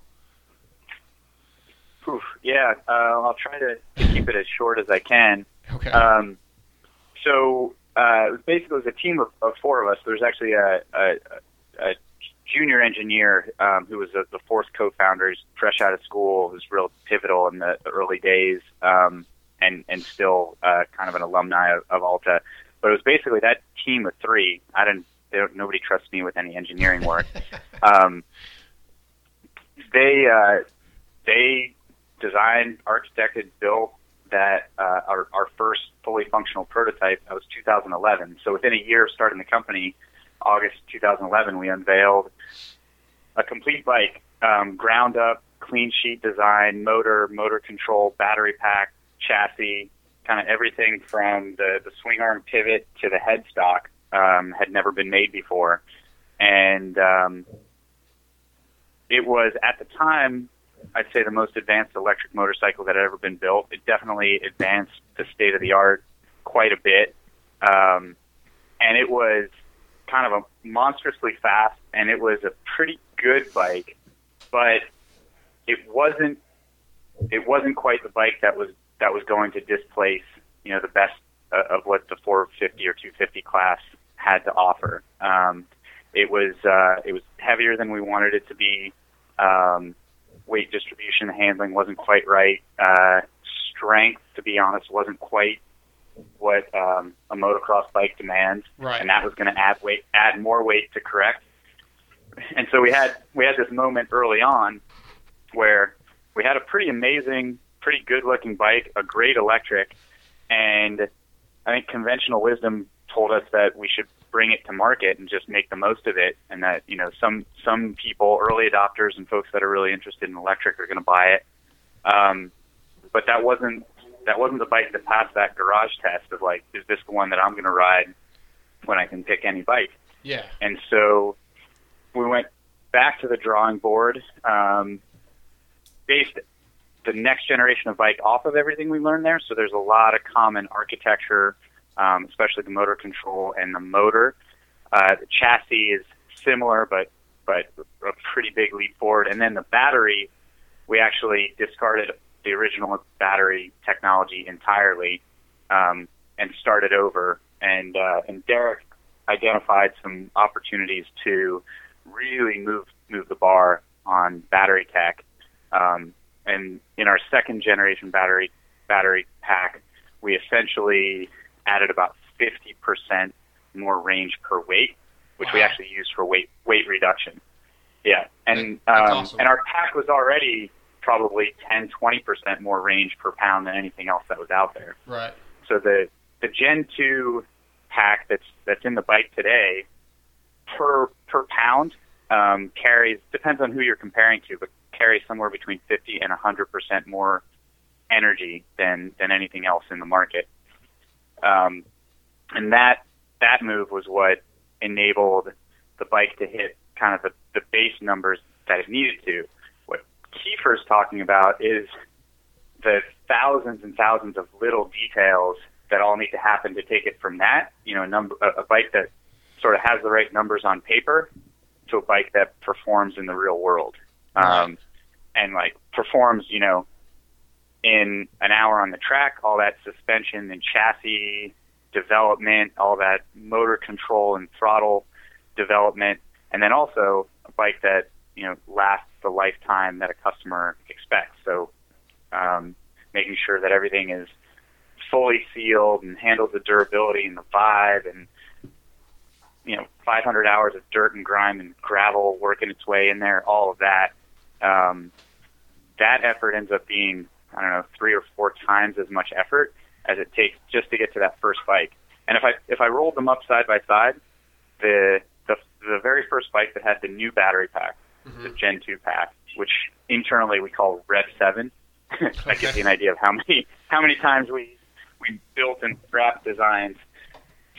Oof, yeah, uh, I'll try to keep it as short as I can. Okay. Um, so. Uh, it was basically it was a team of, of four of us. There was actually a, a, a junior engineer um, who was a, the fourth co-founder, who's fresh out of school, who's real pivotal in the early days, um, and and still uh, kind of an alumni of, of Alta. But it was basically that team of three. I didn't. They don't, nobody trusts me with any engineering work. um, they uh, they designed, architected, built. That uh, our, our first fully functional prototype, that was two thousand eleven. So within a year of starting the company, August two thousand eleven, we unveiled a complete bike, um, ground up, clean sheet design, motor, motor control, battery pack, chassis, kind of everything from the, the swing arm pivot to the headstock um, had never been made before. And um, it was at the time, I'd say the most advanced electric motorcycle that had ever been built. It definitely advanced the state of the art quite a bit. Um, and it was kind of a monstrously fast, and it was a pretty good bike, but it wasn't, it wasn't quite the bike that was, that was going to displace, you know, the best uh, of what the four fifty or two fifty class had to offer. Um, it was, uh, it was heavier than we wanted it to be. Um, Weight distribution, handling wasn't quite right. Uh, strength, to be honest, wasn't quite what um, a motocross bike demands, right. And that was going to add weight, add more weight to correct. And so we had we had this moment early on where we had a pretty amazing, pretty good-looking bike, a great electric, and I think conventional wisdom told us that we should bring it to market and just make the most of it, and that, you know, some some people, early adopters and folks that are really interested in electric, are going to buy it. Um, but that wasn't that wasn't the bike that passed that garage test of like, is this the one that I'm going to ride when I can pick any bike? Yeah. And so we went back to the drawing board, um, based the next generation of bike off of everything we learned there. So there's a lot of common architecture. Um, especially the motor control and the motor. Uh, the chassis is similar, but but a pretty big leap forward. And then the battery, we actually discarded the original battery technology entirely um, and started over. And uh, and Derek identified some opportunities to really move move the bar on battery tech. Um, and in our second generation battery battery pack, we essentially added about fifty percent more range per weight, which wow. we actually used for weight weight reduction. Yeah, and um, awesome. And our pack was already probably ten, twenty percent more range per pound than anything else that was out there. Right. So the the Gen two pack that's that's in the bike today, per per pound, um, carries, depends on who you're comparing to, but carries somewhere between fifty and one hundred percent more energy than than anything else in the market. Um, and that that move was what enabled the bike to hit kind of the, the base numbers that it needed to. What Kiefer's talking about is the thousands and thousands of little details that all need to happen to take it from that, you know, a number, a bike that sort of has the right numbers on paper to a bike that performs in the real world. Um, and like performs, you know, in an hour on the track, all that suspension and chassis development, all that motor control and throttle development, and then also a bike that, you know, lasts the lifetime that a customer expects. So um, making sure that everything is fully sealed and handles the durability and the vibe, and, you know, five hundred hours of dirt and grime and gravel working its way in there, all of that. Um, that effort ends up being, I don't know, three or four times as much effort as it takes just to get to that first bike. And if I if I rolled them up side by side, the the, the very first bike that had the new battery pack, mm-hmm. the Gen two pack, which internally we call Rev seven, that okay. gives you an idea of how many how many times we we built and scrapped designs.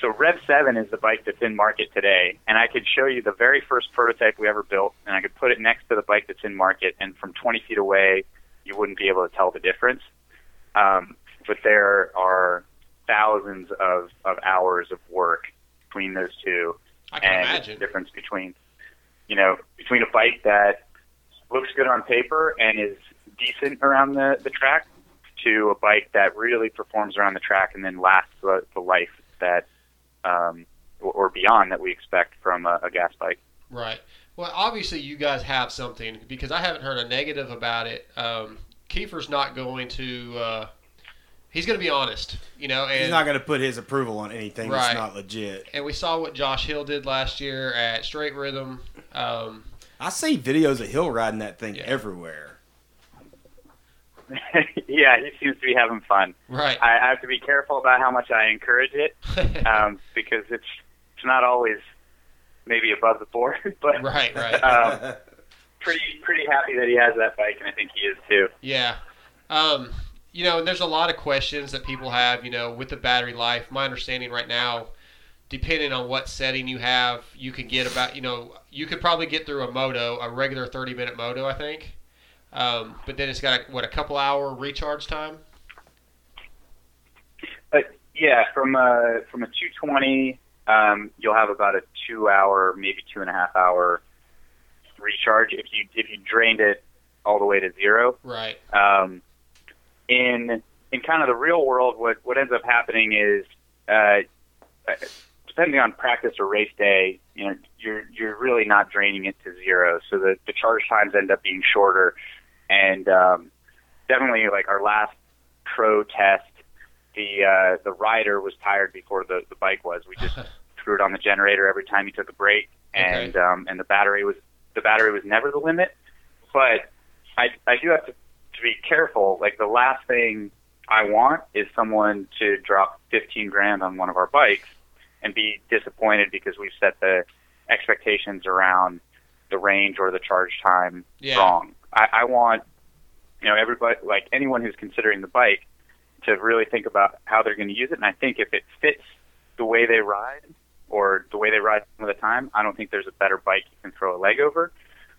So Rev seven is the bike that's in market today, and I could show you the very first prototype we ever built, and I could put it next to the bike that's in market, and from twenty feet away, you wouldn't be able to tell the difference. Um, but there are thousands of, of hours of work between those two. I can and imagine. The difference between, you know, between a bike that looks good on paper and is decent around the, the track to a bike that really performs around the track and then lasts the, the life that Um, or beyond that we expect from a, a gas bike. Right. Well, obviously you guys have something, because I haven't heard a negative about it. Um, Kiefer's not going to uh, – he's going to be honest, you know. And he's not going to put his approval on anything right. that's not legit. And we saw what Josh Hill did last year at Straight Rhythm. Um, I see videos of Hill riding that thing yeah. everywhere. Yeah, he seems to be having fun. Right. I, I have to be careful about how much I encourage it, um, because it's it's not always maybe above the board. But right, right. Um, pretty pretty happy that he has that bike, and I think he is too. Yeah. Um, you know, and there's a lot of questions that people have, you know, with the battery life. My understanding right now, depending on what setting you have, you can get about, you know, you could probably get through a moto, a regular thirty minute moto, I think. Um, but then it's got, a, what, a couple-hour recharge time? Uh, yeah, from a, from a two twenty, um, you'll have about a two-hour, maybe two-and-a-half-hour recharge if you if you drained it all the way to zero. Right. Um, in in kind of the real world, what, what ends up happening is, uh, depending on practice or race day, you know, you're you're really not draining it to zero, so the, the charge times end up being shorter. And um, definitely, like our last pro test, the uh, the rider was tired before the, the bike was. We just threw it on the generator every time he took a break, and okay. um, and the battery was the battery was never the limit. But I I do have to, to be careful. Like, the last thing I want is someone to drop fifteen grand on one of our bikes and be disappointed because we've set the expectations around the range or the charge time yeah. wrong. I, I want, you know, everybody, like anyone who's considering the bike, to really think about how they're going to use it. And I think if it fits the way they ride or the way they ride some of the time, I don't think there's a better bike you can throw a leg over.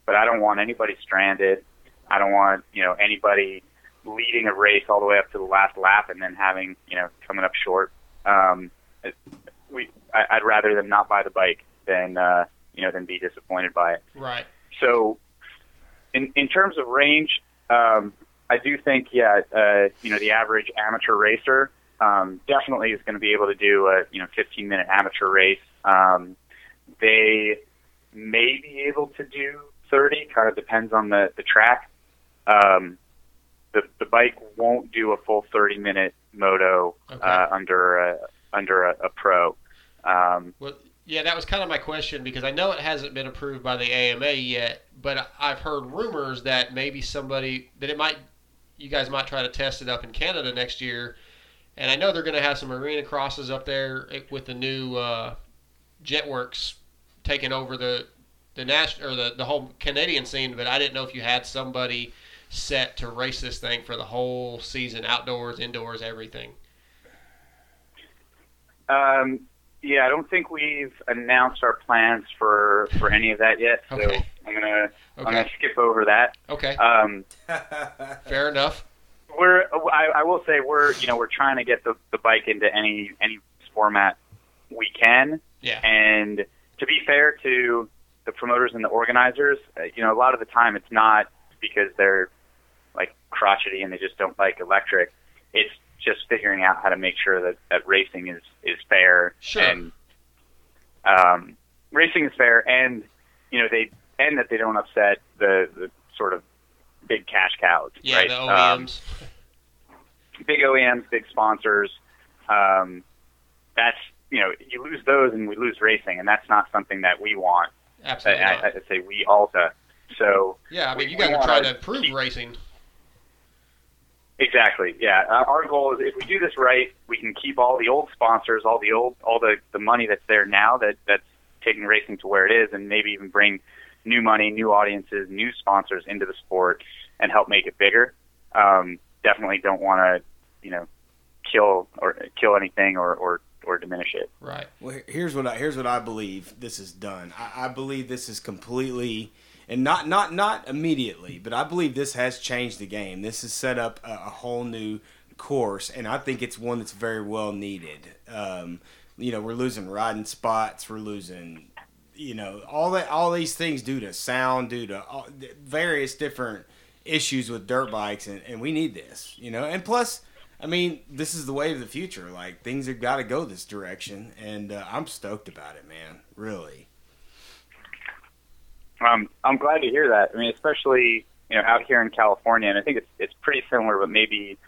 But I don't want anybody stranded. I don't want, you know, anybody leading a race all the way up to the last lap and then having, you know, coming up short. Um, it, we, I, I'd rather them not buy the bike than, uh, you know, than be disappointed by it. Right. So, in in terms of range, um, I do think, yeah, uh, you know, the average amateur racer um, definitely is going to be able to do a, you know, fifteen minute amateur race. Um, they may be able to do thirty. Kind of depends on the the track. Um, the the bike won't do a full thirty minute moto okay. uh, under a, under a, a pro. Um, well, Yeah, that was kind of my question, because I know it hasn't been approved by the A M A yet, but I've heard rumors that maybe somebody that it might you guys might try to test it up in Canada next year. And I know they're going to have some arena crosses up there with the new uh, Jetworks taking over the the national or the, the whole Canadian scene. But I didn't know if you had somebody set to race this thing for the whole season, outdoors, indoors, everything. Um, yeah, I don't think we've announced our plans for, for any of that yet. So okay. I'm gonna okay. I'm gonna skip over that. Okay. Um, fair enough. We're, I, I will say we're, you know, we're trying to get the, the bike into any, any format we can. Yeah. And to be fair to the promoters and the organizers, you know, a lot of the time it's not because they're like crotchety and they just don't like electric. It's just figuring out how to make sure that, that racing is, is fair. Sure. And, um, racing is fair and, you know, they, and that they don't upset the, the sort of big cash cows, yeah, right? The O E Ms. Um, big O E Ms, big sponsors. Um, that's, you know, you lose those and we lose racing, and that's not something that we want. Absolutely. I, I, I say we, Alta. So, yeah, I mean, we, you guys are trying to improve keep, racing. Exactly, yeah. Uh, our goal is if we do this right, we can keep all the old sponsors, all the old, all the, the money that's there now that, that's taking racing to where it is, and maybe even bring new money, new audiences, new sponsors into the sport, and help make it bigger. Um, definitely don't want to, you know, kill or kill anything or, or, or diminish it. Right. Well, here's what I here's what I believe this is done. I, I believe this is completely, and not not not immediately, but I believe this has changed the game. This has set up a, a whole new course, and I think it's one that's very well needed. Um, you know, we're losing riding spots, we're losing. You know, all that, all these things due to sound, due to all, various different issues with dirt bikes, and, and we need this, you know. And plus, I mean, this is the way of the future. Like, things have got to go this direction, and uh, I'm stoked about it, man. Really. Um, I'm glad to hear that. I mean, especially, you know, out here in California, and I think it's it's pretty similar, but maybe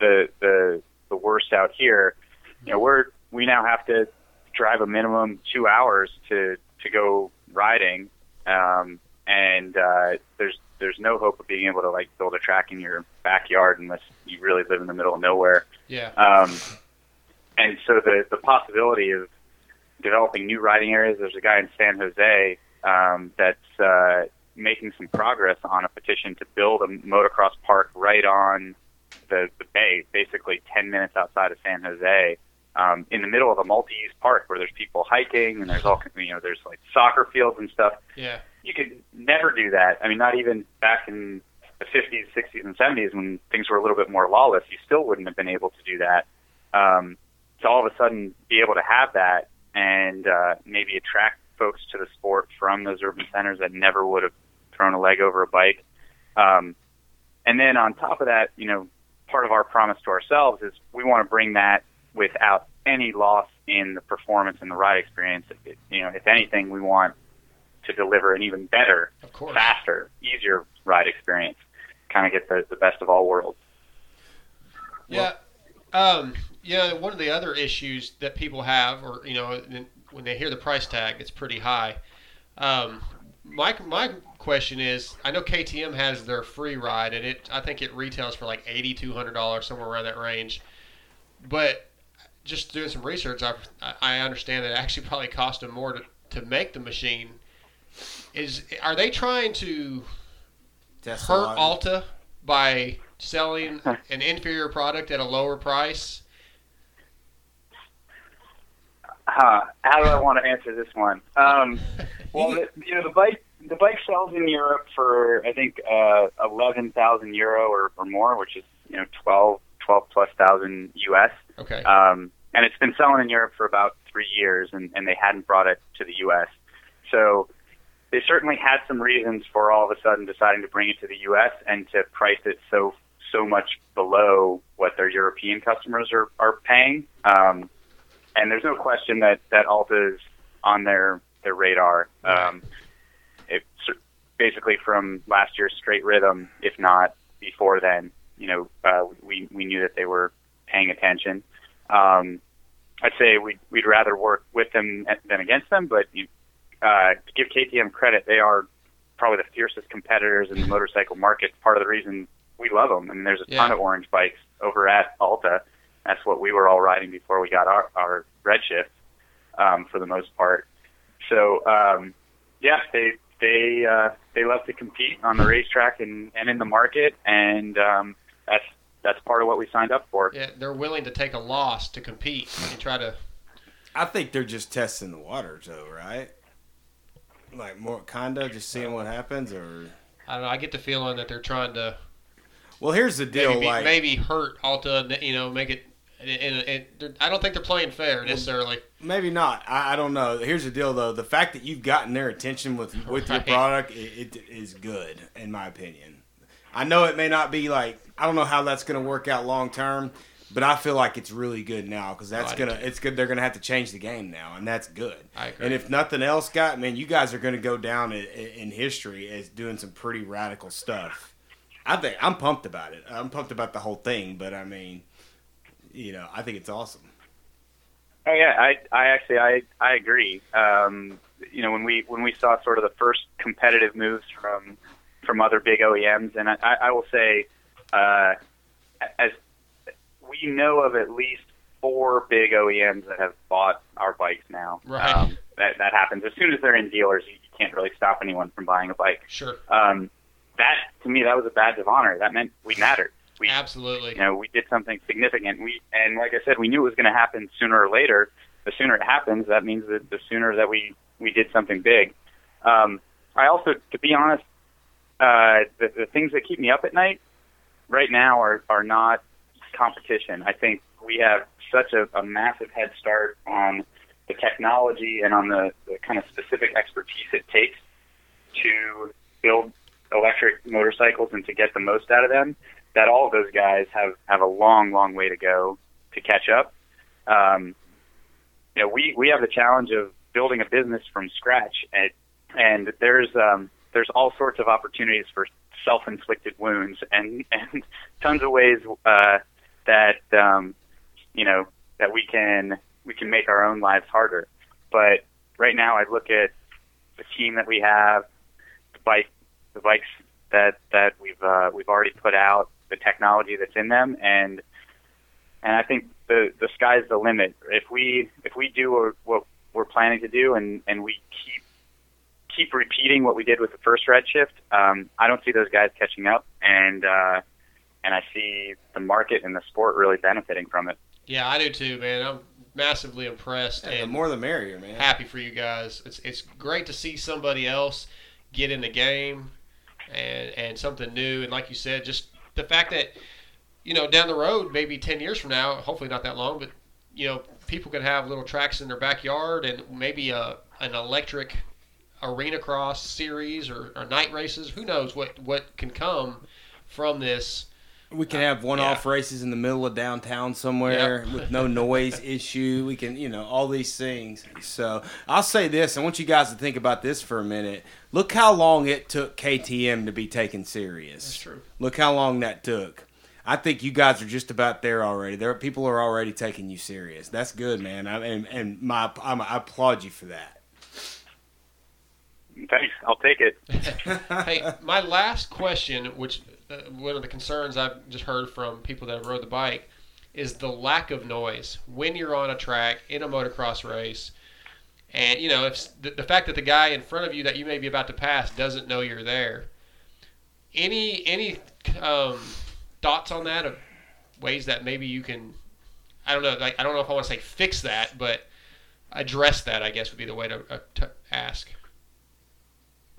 the the the worst out here. You know, we're we now have to drive a minimum two hours to. to go riding, um, and uh, there's there's no hope of being able to like build a track in your backyard unless you really live in the middle of nowhere. Yeah. Um, and so the the possibility of developing new riding areas. There's a guy in San Jose um, that's uh, making some progress on a petition to build a motocross park right on the, the bay, basically ten minutes outside of San Jose. Um, in the middle of a multi-use park where there's people hiking and there's all, you know, there's like soccer fields and stuff. Yeah. You could never do that. I mean, not even back in the fifties, sixties, and seventies when things were a little bit more lawless, you still wouldn't have been able to do that. Um, to all of a sudden be able to have that and uh, maybe attract folks to the sport from those urban centers that never would have thrown a leg over a bike. Um, and then on top of that, you know, part of our promise to ourselves is we want to bring that without any loss in the performance and the ride experience. It, you know, if anything, we want to deliver an even better, faster, easier ride experience. Kind of get the, the best of all worlds. Yeah, well, um, yeah. One of the other issues that people have, or you know, when they hear the price tag, it's pretty high. Um, my my question is, I know K T M has their free ride, and it I think it retails for like eighty two hundred dollars, somewhere around that range, but just doing some research, I, I understand that it actually probably cost them more to, to make the machine. Is are they trying to Test hurt Alta by selling an inferior product at a lower price? Huh. How do I want to answer this one? Um, well, the, you know, the bike the bike sells in Europe for I think uh, eleven thousand euro or, or more, which is you know twelve. twelve plus thousand U S. Okay. Um, and it's been selling in Europe for about three years and, and they hadn't brought it to the U S. So they certainly had some reasons for all of a sudden deciding to bring it to the U S and to price it so, so much below what their European customers are, are paying. Um, and there's no question that, that Alta is on their, their radar. Um, it, basically from last year's straight rhythm, if not before then, you know, uh, we, we knew that they were paying attention. Um, I'd say we'd, we'd rather work with them than against them, but you, uh, to give K T M credit, they are probably the fiercest competitors in the motorcycle market. Part of the reason we love them, and there's a yeah. ton of orange bikes over at Alta. That's what we were all riding before we got our, our Redshift, um, for the most part. So, um, yeah, they they uh, they love to compete on the racetrack and, and in the market, and um, that's that's part of what we signed up for. Yeah, they're willing to take a loss to compete and try to. I think they're just testing the waters, though, right? Like more condo, just seeing what happens, or I don't know. I get the feeling that they're trying to. Well, here's the deal. Maybe, like, maybe hurt Alta, you know, make it. And I don't think they're playing fair necessarily. Maybe not. I, I don't know. Here's the deal, though. The fact that you've gotten their attention with with right. your product, it, it is good, in my opinion. I know it may not be like I don't know how that's going to work out long term, but I feel like it's really good now because that's oh, gonna it's good. They're gonna have to change the game now, and that's good. I agree. And if nothing else, Scott, man, you guys are gonna go down in, in history as doing some pretty radical stuff. I think I'm pumped about it. I'm pumped about the whole thing, but I mean. You know, I think it's awesome. Oh yeah, I, I actually I, I agree. Um, you know, when we when we saw sort of the first competitive moves from from other big O E Ms, and I, I will say, uh, as we know of at least four big O E Ms that have bought our bikes now. Right. Um, that that happens as soon as they're in dealers. You can't really stop anyone from buying a bike. Sure. Um, that to me, that was a badge of honor. That meant we mattered. We, Absolutely. You know, we did something significant. We and like I said, we knew it was going to happen sooner or later. The sooner it happens, that means that the sooner that we, we did something big. Um, I also, to be honest, uh, the, the things that keep me up at night right now are, are not competition. I think we have such a, a massive head start on the technology and on the, the kind of specific expertise it takes to build electric motorcycles and to get the most out of them. That all those guys have, have a long, long way to go to catch up. Um, you know, we, we have the challenge of building a business from scratch, and and there's um, there's all sorts of opportunities for self-inflicted wounds and and tons of ways uh, that um, you know that we can we can make our own lives harder. But right now, I look at the team that we have, the bike, the bikes that that we've uh, we've already put out. The technology that's in them, and and I think the the sky's the limit. If we if we do what we're planning to do, and, and we keep keep repeating what we did with the first Redshift, um, I don't see those guys catching up, and uh, and I see the market and the sport really benefiting from it. Yeah, I do too, man. I'm massively impressed, yeah, and the more the merrier, man. Happy for you guys. It's it's great to see somebody else get in the game, and and something new, and like you said, just. The fact that, you know, down the road, maybe ten years from now, hopefully not that long, but, you know, people can have little tracks in their backyard and maybe a, an electric arena cross series or, or night races. Who knows what, what can come from this. We can have one-off yeah. races in the middle of downtown somewhere yep. with no noise issue. We can, you know, all these things. So I'll say this. I want you guys to think about this for a minute. Look how long it took K T M to be taken serious. That's true. Look how long that took. I think you guys are just about there already. There, people are already taking you serious. That's good, man. I, and and my, I'm, I applaud you for that. Thanks. I'll take it. Hey, my last question, which – Uh, one of the concerns I've just heard from people that have rode the bike is the lack of noise when you're on a track in a motocross race. And, you know, if the, the fact that the guy in front of you that you may be about to pass doesn't know you're there. Any any um, thoughts on that of ways that maybe you can, I don't know, like, I don't know if I want to say fix that, but address that, I guess, would be the way to, uh, to ask.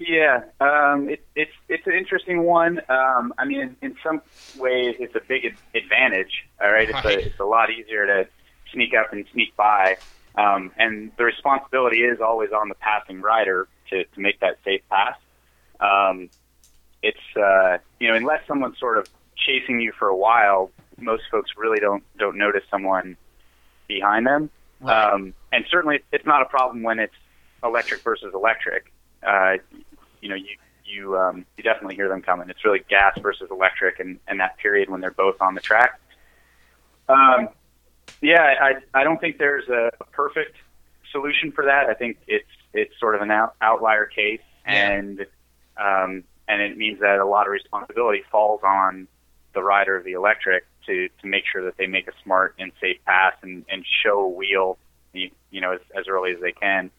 Yeah, um, it, it's it's an interesting one. Um, I mean, in, in some ways, it's a big advantage. All right, it's a, it's a lot easier to sneak up and sneak by, um, and the responsibility is always on the passing rider to, to make that safe pass. Um, it's uh, you know, unless someone's sort of chasing you for a while, most folks really don't don't notice someone behind them, right. um, and certainly it's not a problem when it's electric versus electric. Uh, you know, you you um, you definitely hear them coming. It's really gas versus electric, and, and that period when they're both on the track. Um, Yeah, I I don't think there's a perfect solution for that. I think it's it's sort of an out, outlier case, yeah. and um, and it means that a lot of responsibility falls on the rider of the electric to, to make sure that they make a smart and safe pass and, and show a wheel, you know, as, as early as they can.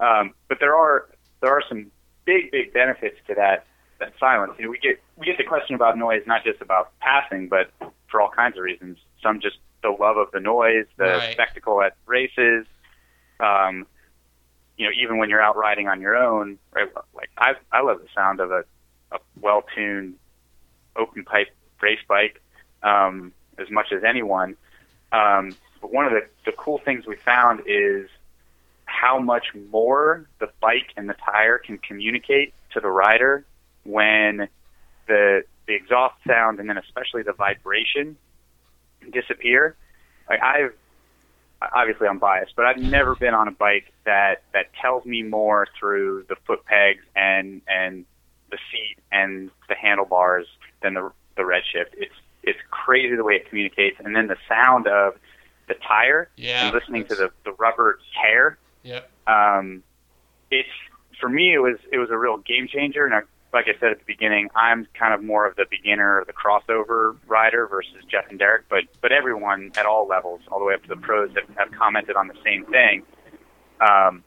Um, but there are there are some big big benefits to that that silence. You know, we get we get the question about noise not just about passing, but for all kinds of reasons. Some just the love of the noise, the right. spectacle at races. Um, you know, even when you're out riding on your own, right? Like I I love the sound of a, a well-tuned open pipe race bike um, as much as anyone. Um, but one of the, the cool things we found is how much more the bike and the tire can communicate to the rider when the the exhaust sound and then especially the vibration disappear. Like I've obviously I'm biased, but I've never been on a bike that, that tells me more through the foot pegs and and the seat and the handlebars than the the Redshift. It's it's crazy the way it communicates, and then the sound of the tire yeah, and listening to the, the rubber tear. Yep. Um, it's for me it was it was a real game changer, and I, like I said at the beginning, I'm kind of more of the beginner or the crossover rider versus Jeff and Derek, but but everyone at all levels, all the way up to the pros, have, have commented on the same thing. Um,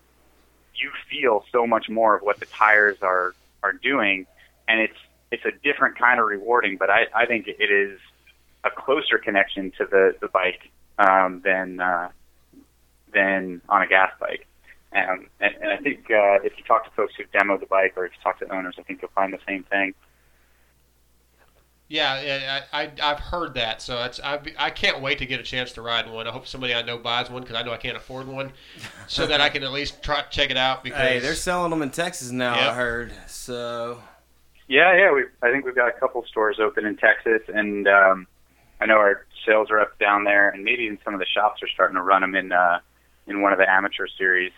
you feel so much more of what the tires are are doing, and it's it's a different kind of rewarding, but I, I think it is a closer connection to the, the bike um, than uh, than on a gas bike. Um, and, and I think uh, if you talk to folks who demoed the bike or if you talk to owners, I think you'll find the same thing. Yeah, I, I, I've heard that, so it's, I've, I can't wait to get a chance to ride one. I hope somebody I know buys one because I know I can't afford one, so that I can at least try check it out. Because hey, they're selling them in Texas now, yep. I heard. So. Yeah, yeah, we I think we've got a couple stores open in Texas, and um, I know our sales are up down there, and maybe even some of the shops are starting to run them in uh, in one of the amateur series.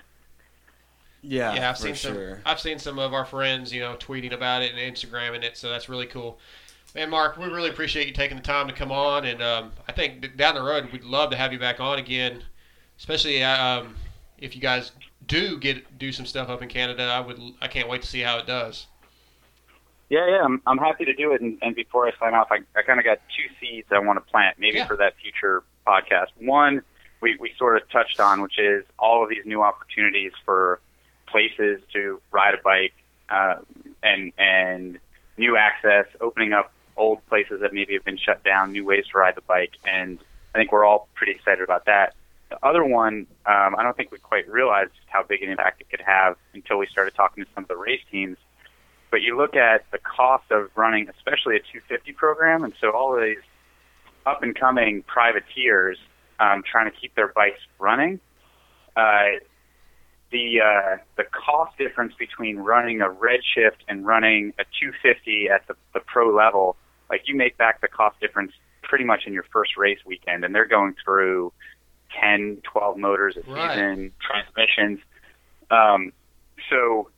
Yeah, yeah, I've seen some. Sure. I've seen some of our friends, you know, tweeting about it and Instagramming it. So that's really cool. Man, Mark, we really appreciate you taking the time to come on, and um, I think down the road we'd love to have you back on again, especially um, if you guys do get do some stuff up in Canada. I would, I can't wait to see how it does. Yeah, yeah, I'm, I'm happy to do it. And, and before I sign off, I, I kind of got two seeds I want to plant, maybe yeah. for that future podcast. One, we we sort of touched on, which is all of these new opportunities for places to ride a bike uh, and and new access, opening up old places that maybe have been shut down, new ways to ride the bike, and I think we're all pretty excited about that. The other one, um, I don't think we quite realized how big an impact it could have until we started talking to some of the race teams, but you look at the cost of running especially a two fifty program, and so all of these up-and-coming privateers um, trying to keep their bikes running, uh, The uh, the cost difference between running a Redshift and running a two fifty at the, the pro level, like you make back the cost difference pretty much in your first race weekend, and they're going through ten, twelve motors a season, right. transmissions. Um, so,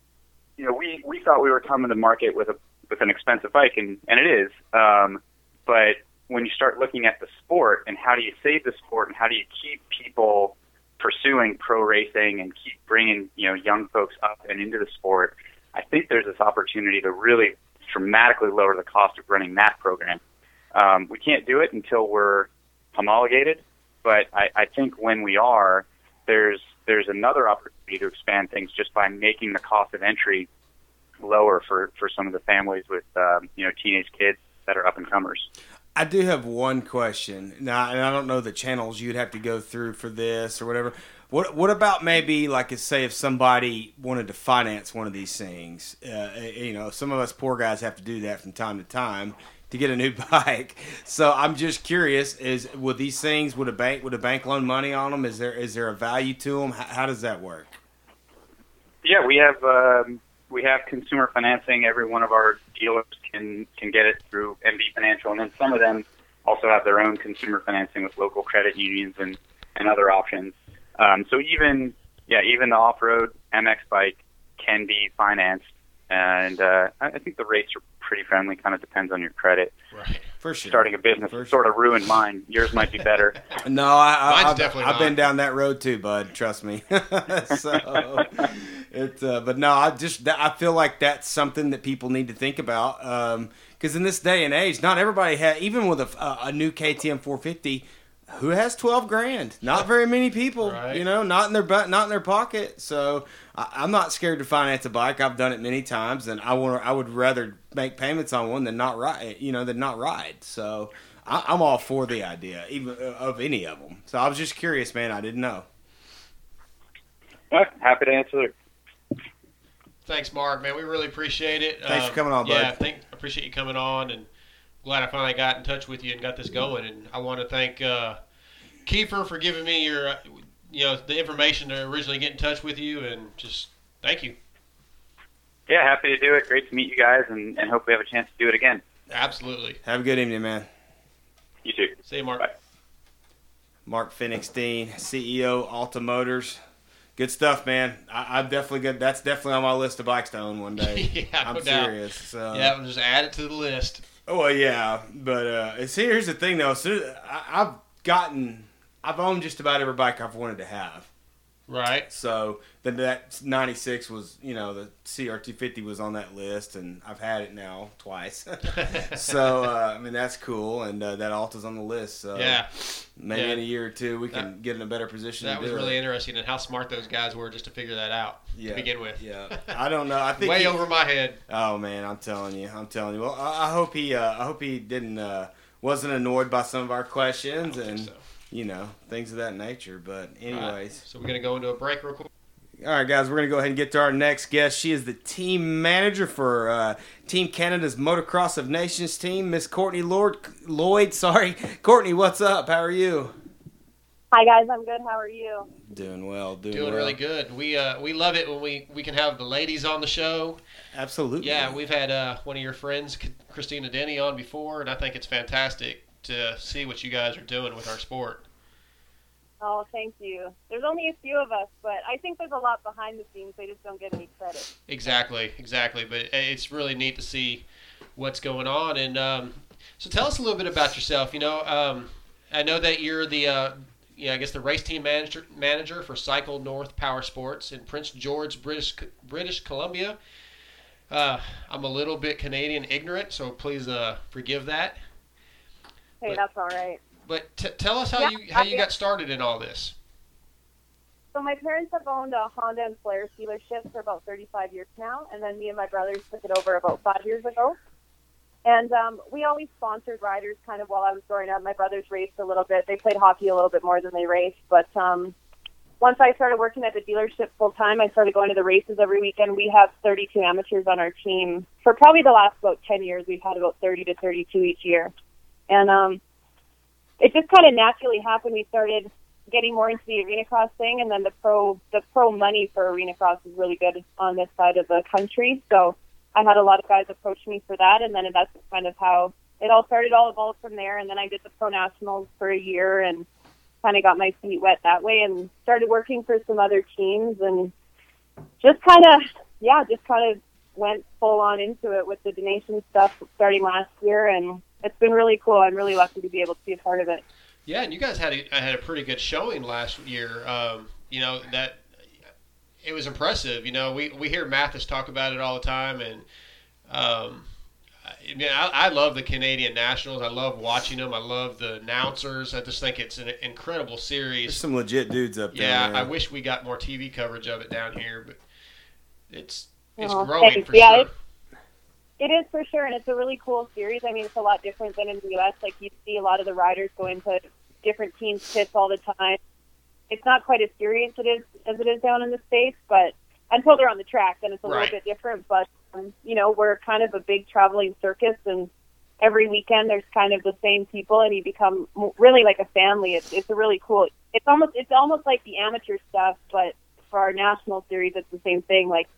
you know, we, we thought we were coming to market with a with an expensive bike, and, and it is. Um, but when you start looking at the sport and how do you save the sport and how do you keep people pursuing pro racing and keep bringing, you know, young folks up and into the sport, I think there's this opportunity to really dramatically lower the cost of running that program. Um, we can't do it until we're homologated, but I, I think when we are, there's there's another opportunity to expand things just by making the cost of entry lower for, for some of the families with, um, you know, teenage kids that are up-and-comers. I do have one question. Now, and I don't know the channels you'd have to go through for this or whatever. What What about maybe, like, say if somebody wanted to finance one of these things? Uh, you know, some of us poor guys have to do that from time to time to get a new bike. So I'm just curious: is would these things would a bank would a bank loan money on them? Is there is there a value to them? How, how does that work? Yeah, we have um, we have consumer financing. Every one of our dealers can can get it through M B Financial, and then some of them also have their own consumer financing with local credit unions and, and other options. Um, so even yeah, even the off-road M X bike can be financed, and uh, I think the rates are pretty friendly. Kind of depends on your credit. Right. For sure. Starting a business sure. sort of ruined mine. Yours might be better. No, I, I, I've, definitely I've been down that road too, bud. Trust me. So, it, uh, but no, I just I feel like that's something that people need to think about because um, in this day and age, not everybody has, even with a, a new K T M four fifty, who has twelve grand? Not very many people, right. You know, not in their butt, not in their pocket. So I, I'm not scared to finance a bike. I've done it many times, and I want I would rather make payments on one than not ride, you know, than not ride. So I, I'm all for the idea, even of any of them. So I was just curious, man. I didn't know. Well, happy to answer it. Thanks, Mark. Man, we really appreciate it. Thanks um, for coming on, bud. Yeah, thank, appreciate you coming on, and glad I finally got in touch with you and got this going. And I want to thank uh, Kiefer for giving me your, you know, the information to originally get in touch with you, and just thank you. Yeah, happy to do it. Great to meet you guys, and, and hope we have a chance to do it again. Absolutely. Have a good evening, man. You too. See you, Mark. Bye. Mark Fenixtein, C E O, Alta Motors. Good stuff, man. I, I'm definitely good. That's definitely on my list of bikes to own one day. Yeah, I'm no serious. So. Yeah, I'll just add it to the list. Well, yeah, but uh, see, here's the thing, though. So I, I've gotten, I've owned just about every bike I've wanted to have. Right. So then that ninety-six was, you know, the C R two fifty was on that list, and I've had it now twice. So, uh, I mean, that's cool, and uh, that Alta's on the list. So yeah. Maybe yeah. in a year or two we can that, get in a better position. That to was do really it. Interesting, and how smart those guys were just to figure that out yeah. to begin with. Yeah. I don't know. I think way he, over my head. Oh man, I'm telling you, I'm telling you. Well, I, I hope he, uh, I hope he didn't, uh, wasn't annoyed by some of our questions, I don't and. Think so. You know, things of that nature. But anyways. Right. So we're going to go into a break real quick. All right, guys. We're going to go ahead and get to our next guest. She is the team manager for uh, Team Canada's Motocross of Nations team, Miss Courtney Lord, Lloyd. Sorry. Courtney, what's up? How are you? Hi, guys. I'm good. How are you? Doing well. Doing, doing well. Really good. We uh, we love it when we, we can have the ladies on the show. Absolutely. Yeah, we've had uh, one of your friends, Christina Denny, on before, and I think it's fantastic to see what you guys are doing with our sport. Oh, thank you. There's only a few of us, but I think there's a lot behind the scenes. They just don't get any credit. Exactly, exactly. But it's really neat to see what's going on. And um, so tell us a little bit about yourself. You know, um, I know that you're the, uh, yeah, I guess the race team manager manager for Cycle North Power Sports in Prince George, British British Columbia. Uh, I'm a little bit Canadian ignorant, so please uh, forgive that. Hey, but, that's all right. But t- tell us how yeah, you how you got started in all this. So my parents have owned a Honda and Polaris dealership for about thirty-five years now, and then me and my brothers took it over about five years ago. And um, we always sponsored riders kind of while I was growing up. My brothers raced a little bit. They played hockey a little bit more than they raced. But um, once I started working at the dealership full-time, I started going to the races every weekend. We have thirty-two amateurs on our team. For probably the last about ten years, we've had about thirty to thirty-two each year. And um, it just kind of naturally happened. We started getting more into the arena cross thing, and then the pro the pro money for arena cross is really good on this side of the country. So I had a lot of guys approach me for that, and then that's kind of how it all started, all evolved from there. And then I did the pro nationals for a year and kind of got my feet wet that way and started working for some other teams and just kind of, yeah, just kind of went full on into it with the donation stuff starting last year, and it's been really cool. I'm really lucky to be able to be a part of it. Yeah, and you guys had a, had a pretty good showing last year. Um, you know, that it was impressive. You know, we, we hear Mathis talk about it all the time, and um, I, mean, I, I love the Canadian Nationals. I love watching them. I love the announcers. I just think it's an incredible series. There's some legit dudes up there. Yeah, man. I wish we got more T V coverage of it down here, but it's it's oh, growing thanks. for yeah, sure. It is for sure, and it's a really cool series. I mean, it's a lot different than in the U S Like, you see a lot of the riders go into different teams' pits all the time. It's not quite as serious it is, as it is down in the States, but until they're on the track, then it's a right. little bit different. But, um, you know, we're kind of a big traveling circus, and every weekend there's kind of the same people, and you become really like a family. It's, it's a really cool – it's almost it's almost like the amateur stuff, but for our national series, it's the same thing. Like,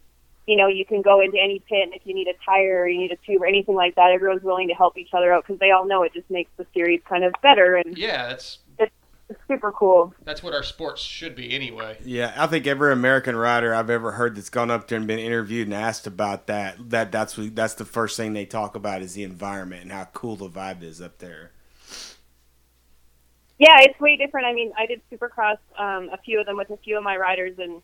you know, you can go into any pit, and if you need a tire or you need a tube or anything like that, everyone's willing to help each other out because they all know it just makes the series kind of better. And yeah, it's, it's it's super cool. That's what our sports should be anyway. Yeah, I think every American rider I've ever heard that's gone up there and been interviewed and asked about that, that that's that's the first thing they talk about is the environment and how cool the vibe is up there. Yeah, it's way different. I mean, I did Supercross, um, a few of them with a few of my riders, and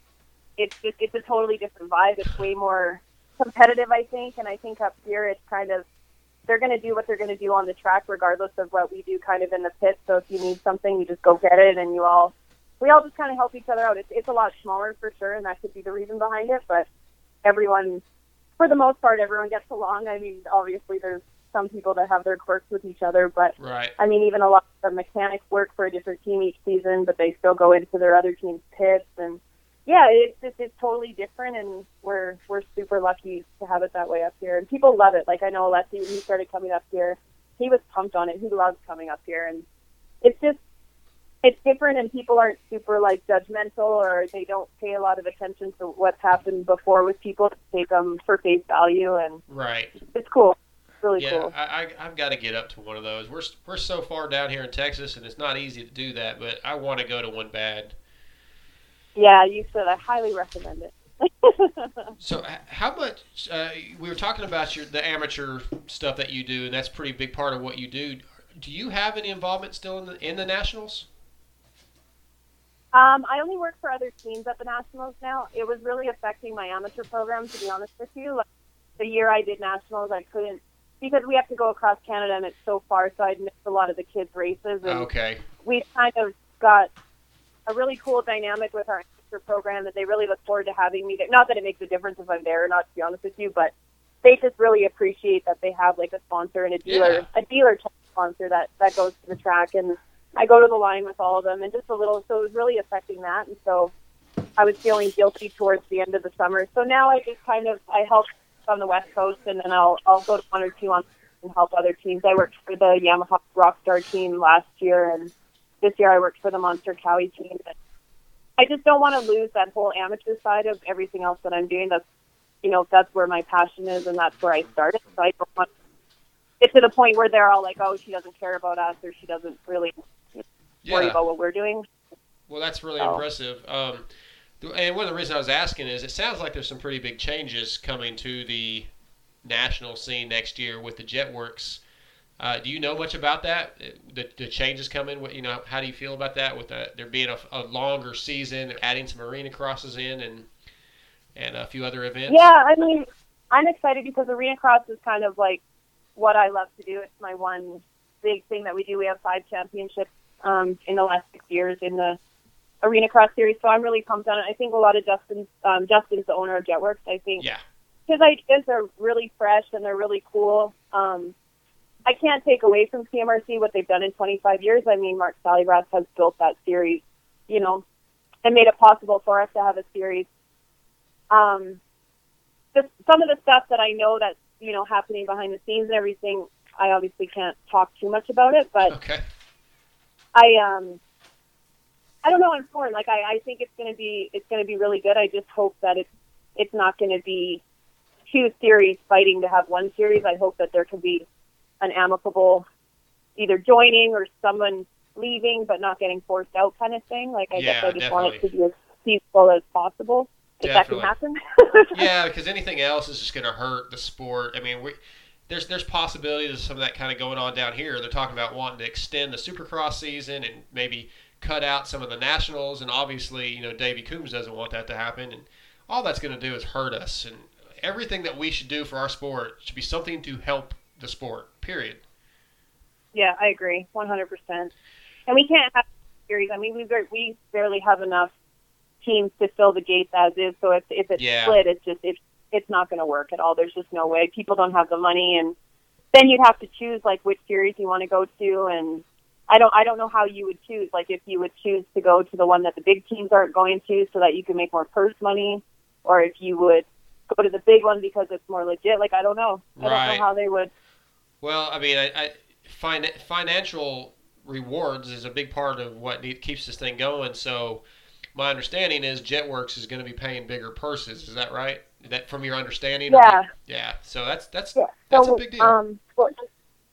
it's just it's a totally different vibe. It's way more competitive, I think, and I think up here it's kind of they're going to do what they're going to do on the track regardless of what we do kind of in the pit. So if you need something, you just go get it, and you all we all just kind of help each other out. It's it's a lot smaller for sure, and that could be the reason behind it, but everyone, for the most part, everyone gets along. I mean, obviously there's some people that have their quirks with each other, but right. I mean, even a lot of mechanics work for a different team each season, but they still go into their other team's pits, and yeah, it's just it's totally different, and we're we're super lucky to have it that way up here, and people love it. Like I know Alessi, when he started coming up here, he was pumped on it. He loves coming up here, and it's just it's different, and people aren't super like judgmental, or they don't pay a lot of attention to what's happened before with people to take them for face value, and right, it's cool. Really yeah, cool. I, I, I've got to get up to one of those. We're we're so far down here in Texas, and it's not easy to do that, but I want to go to one bad. Yeah, you should. I highly recommend it. So how much uh, – we were talking about your the amateur stuff that you do, and that's a pretty big part of what you do. Do you have any involvement still in the, in the Nationals? Um, I only work for other teams at the Nationals now. It was really affecting my amateur program, to be honest with you. Like, the year I did Nationals, I couldn't – because we have to go across Canada, and it's so far, so I'd missed a lot of the kids' races. And okay. We've kind of got a really cool dynamic with our amateur program that they really look forward to having me there. Not that it makes a difference if I'm there or not, to be honest with you, but they just really appreciate that they have, like, a sponsor and a dealer, yeah. a dealer sponsor that, that goes to the track. And I go to the line with all of them, and just a little, so it was really affecting that. And so I was feeling guilty towards the end of the summer. So now I just kind of, I help on the West Coast, and then I'll, I'll go to one or two on and help other teams. I worked for the Yamaha Rockstar team last year, and this year I worked for the Monster Cowie team. And I just don't want to lose that whole amateur side of everything else that I'm doing. That's, you know, that's where my passion is, and that's where I started. So I don't want to get to the point where they're all like, oh, she doesn't care about us, or she doesn't really you know, yeah. worry about what we're doing. Well, that's really so. impressive. Um, And one of the reasons I was asking is it sounds like there's some pretty big changes coming to the national scene next year with the Jetworks. Uh, do you know much about that? The, the changes coming? What, you know, how do you feel about that with the, there being a, a longer season, adding some arena crosses in and and a few other events? Yeah, I mean, I'm excited because arena cross is kind of like what I love to do. It's my one big thing that we do. We have five championships um, in the last six years in the Arena Cross Series, so I'm really pumped on it. I think a lot of Justin's, um, Justin's the owner of Jetworks, I think. Yeah. His ideas are really fresh, and they're really cool. Um, I can't take away from T M R C what they've done in twenty-five years. I mean, Mark Sallyrath has built that series, you know, and made it possible for us to have a series. Um, just some of the stuff that I know that's, you know, happening behind the scenes and everything, I obviously can't talk too much about it, but okay. I, um... I don't know. I'm torn. Like I, I think it's going to be, it's going to be really good. I just hope that it's, it's not going to be two series fighting to have one series. I hope that there can be an amicable, either joining or someone leaving but not getting forced out kind of thing. Like I yeah, guess I just definitely. want it to be as peaceful as possible. If definitely. that can happen. Yeah, because anything else is just going to hurt the sport. I mean, we there's there's possibilities of some of that kind of going on down here. They're talking about wanting to extend the Supercross season and maybe cut out some of the nationals, and obviously, you know, Davey Coombs doesn't want that to happen, and all that's going to do is hurt us, and everything that we should do for our sport should be something to help the sport, period. Yeah, I agree, one hundred percent. And we can't have series. I mean, we we barely have enough teams to fill the gates as is, so if, if it's yeah. split, it's just, it's, it's not going to work at all. There's just no way. People don't have the money, and then you'd have to choose, like, which series you want to go to, and I don't I don't know how you would choose, like if you would choose to go to the one that the big teams aren't going to so that you can make more purse money, or if you would go to the big one because it's more legit. Like, I don't know. I right. don't know how they would. Well, I mean, I, I fin- financial rewards is a big part of what need, keeps this thing going. So my understanding is Jetworks is going to be paying bigger purses. Is that right? Is that from your understanding? Yeah. Yeah. So that's that's yeah. that's so, a big deal. Um, well,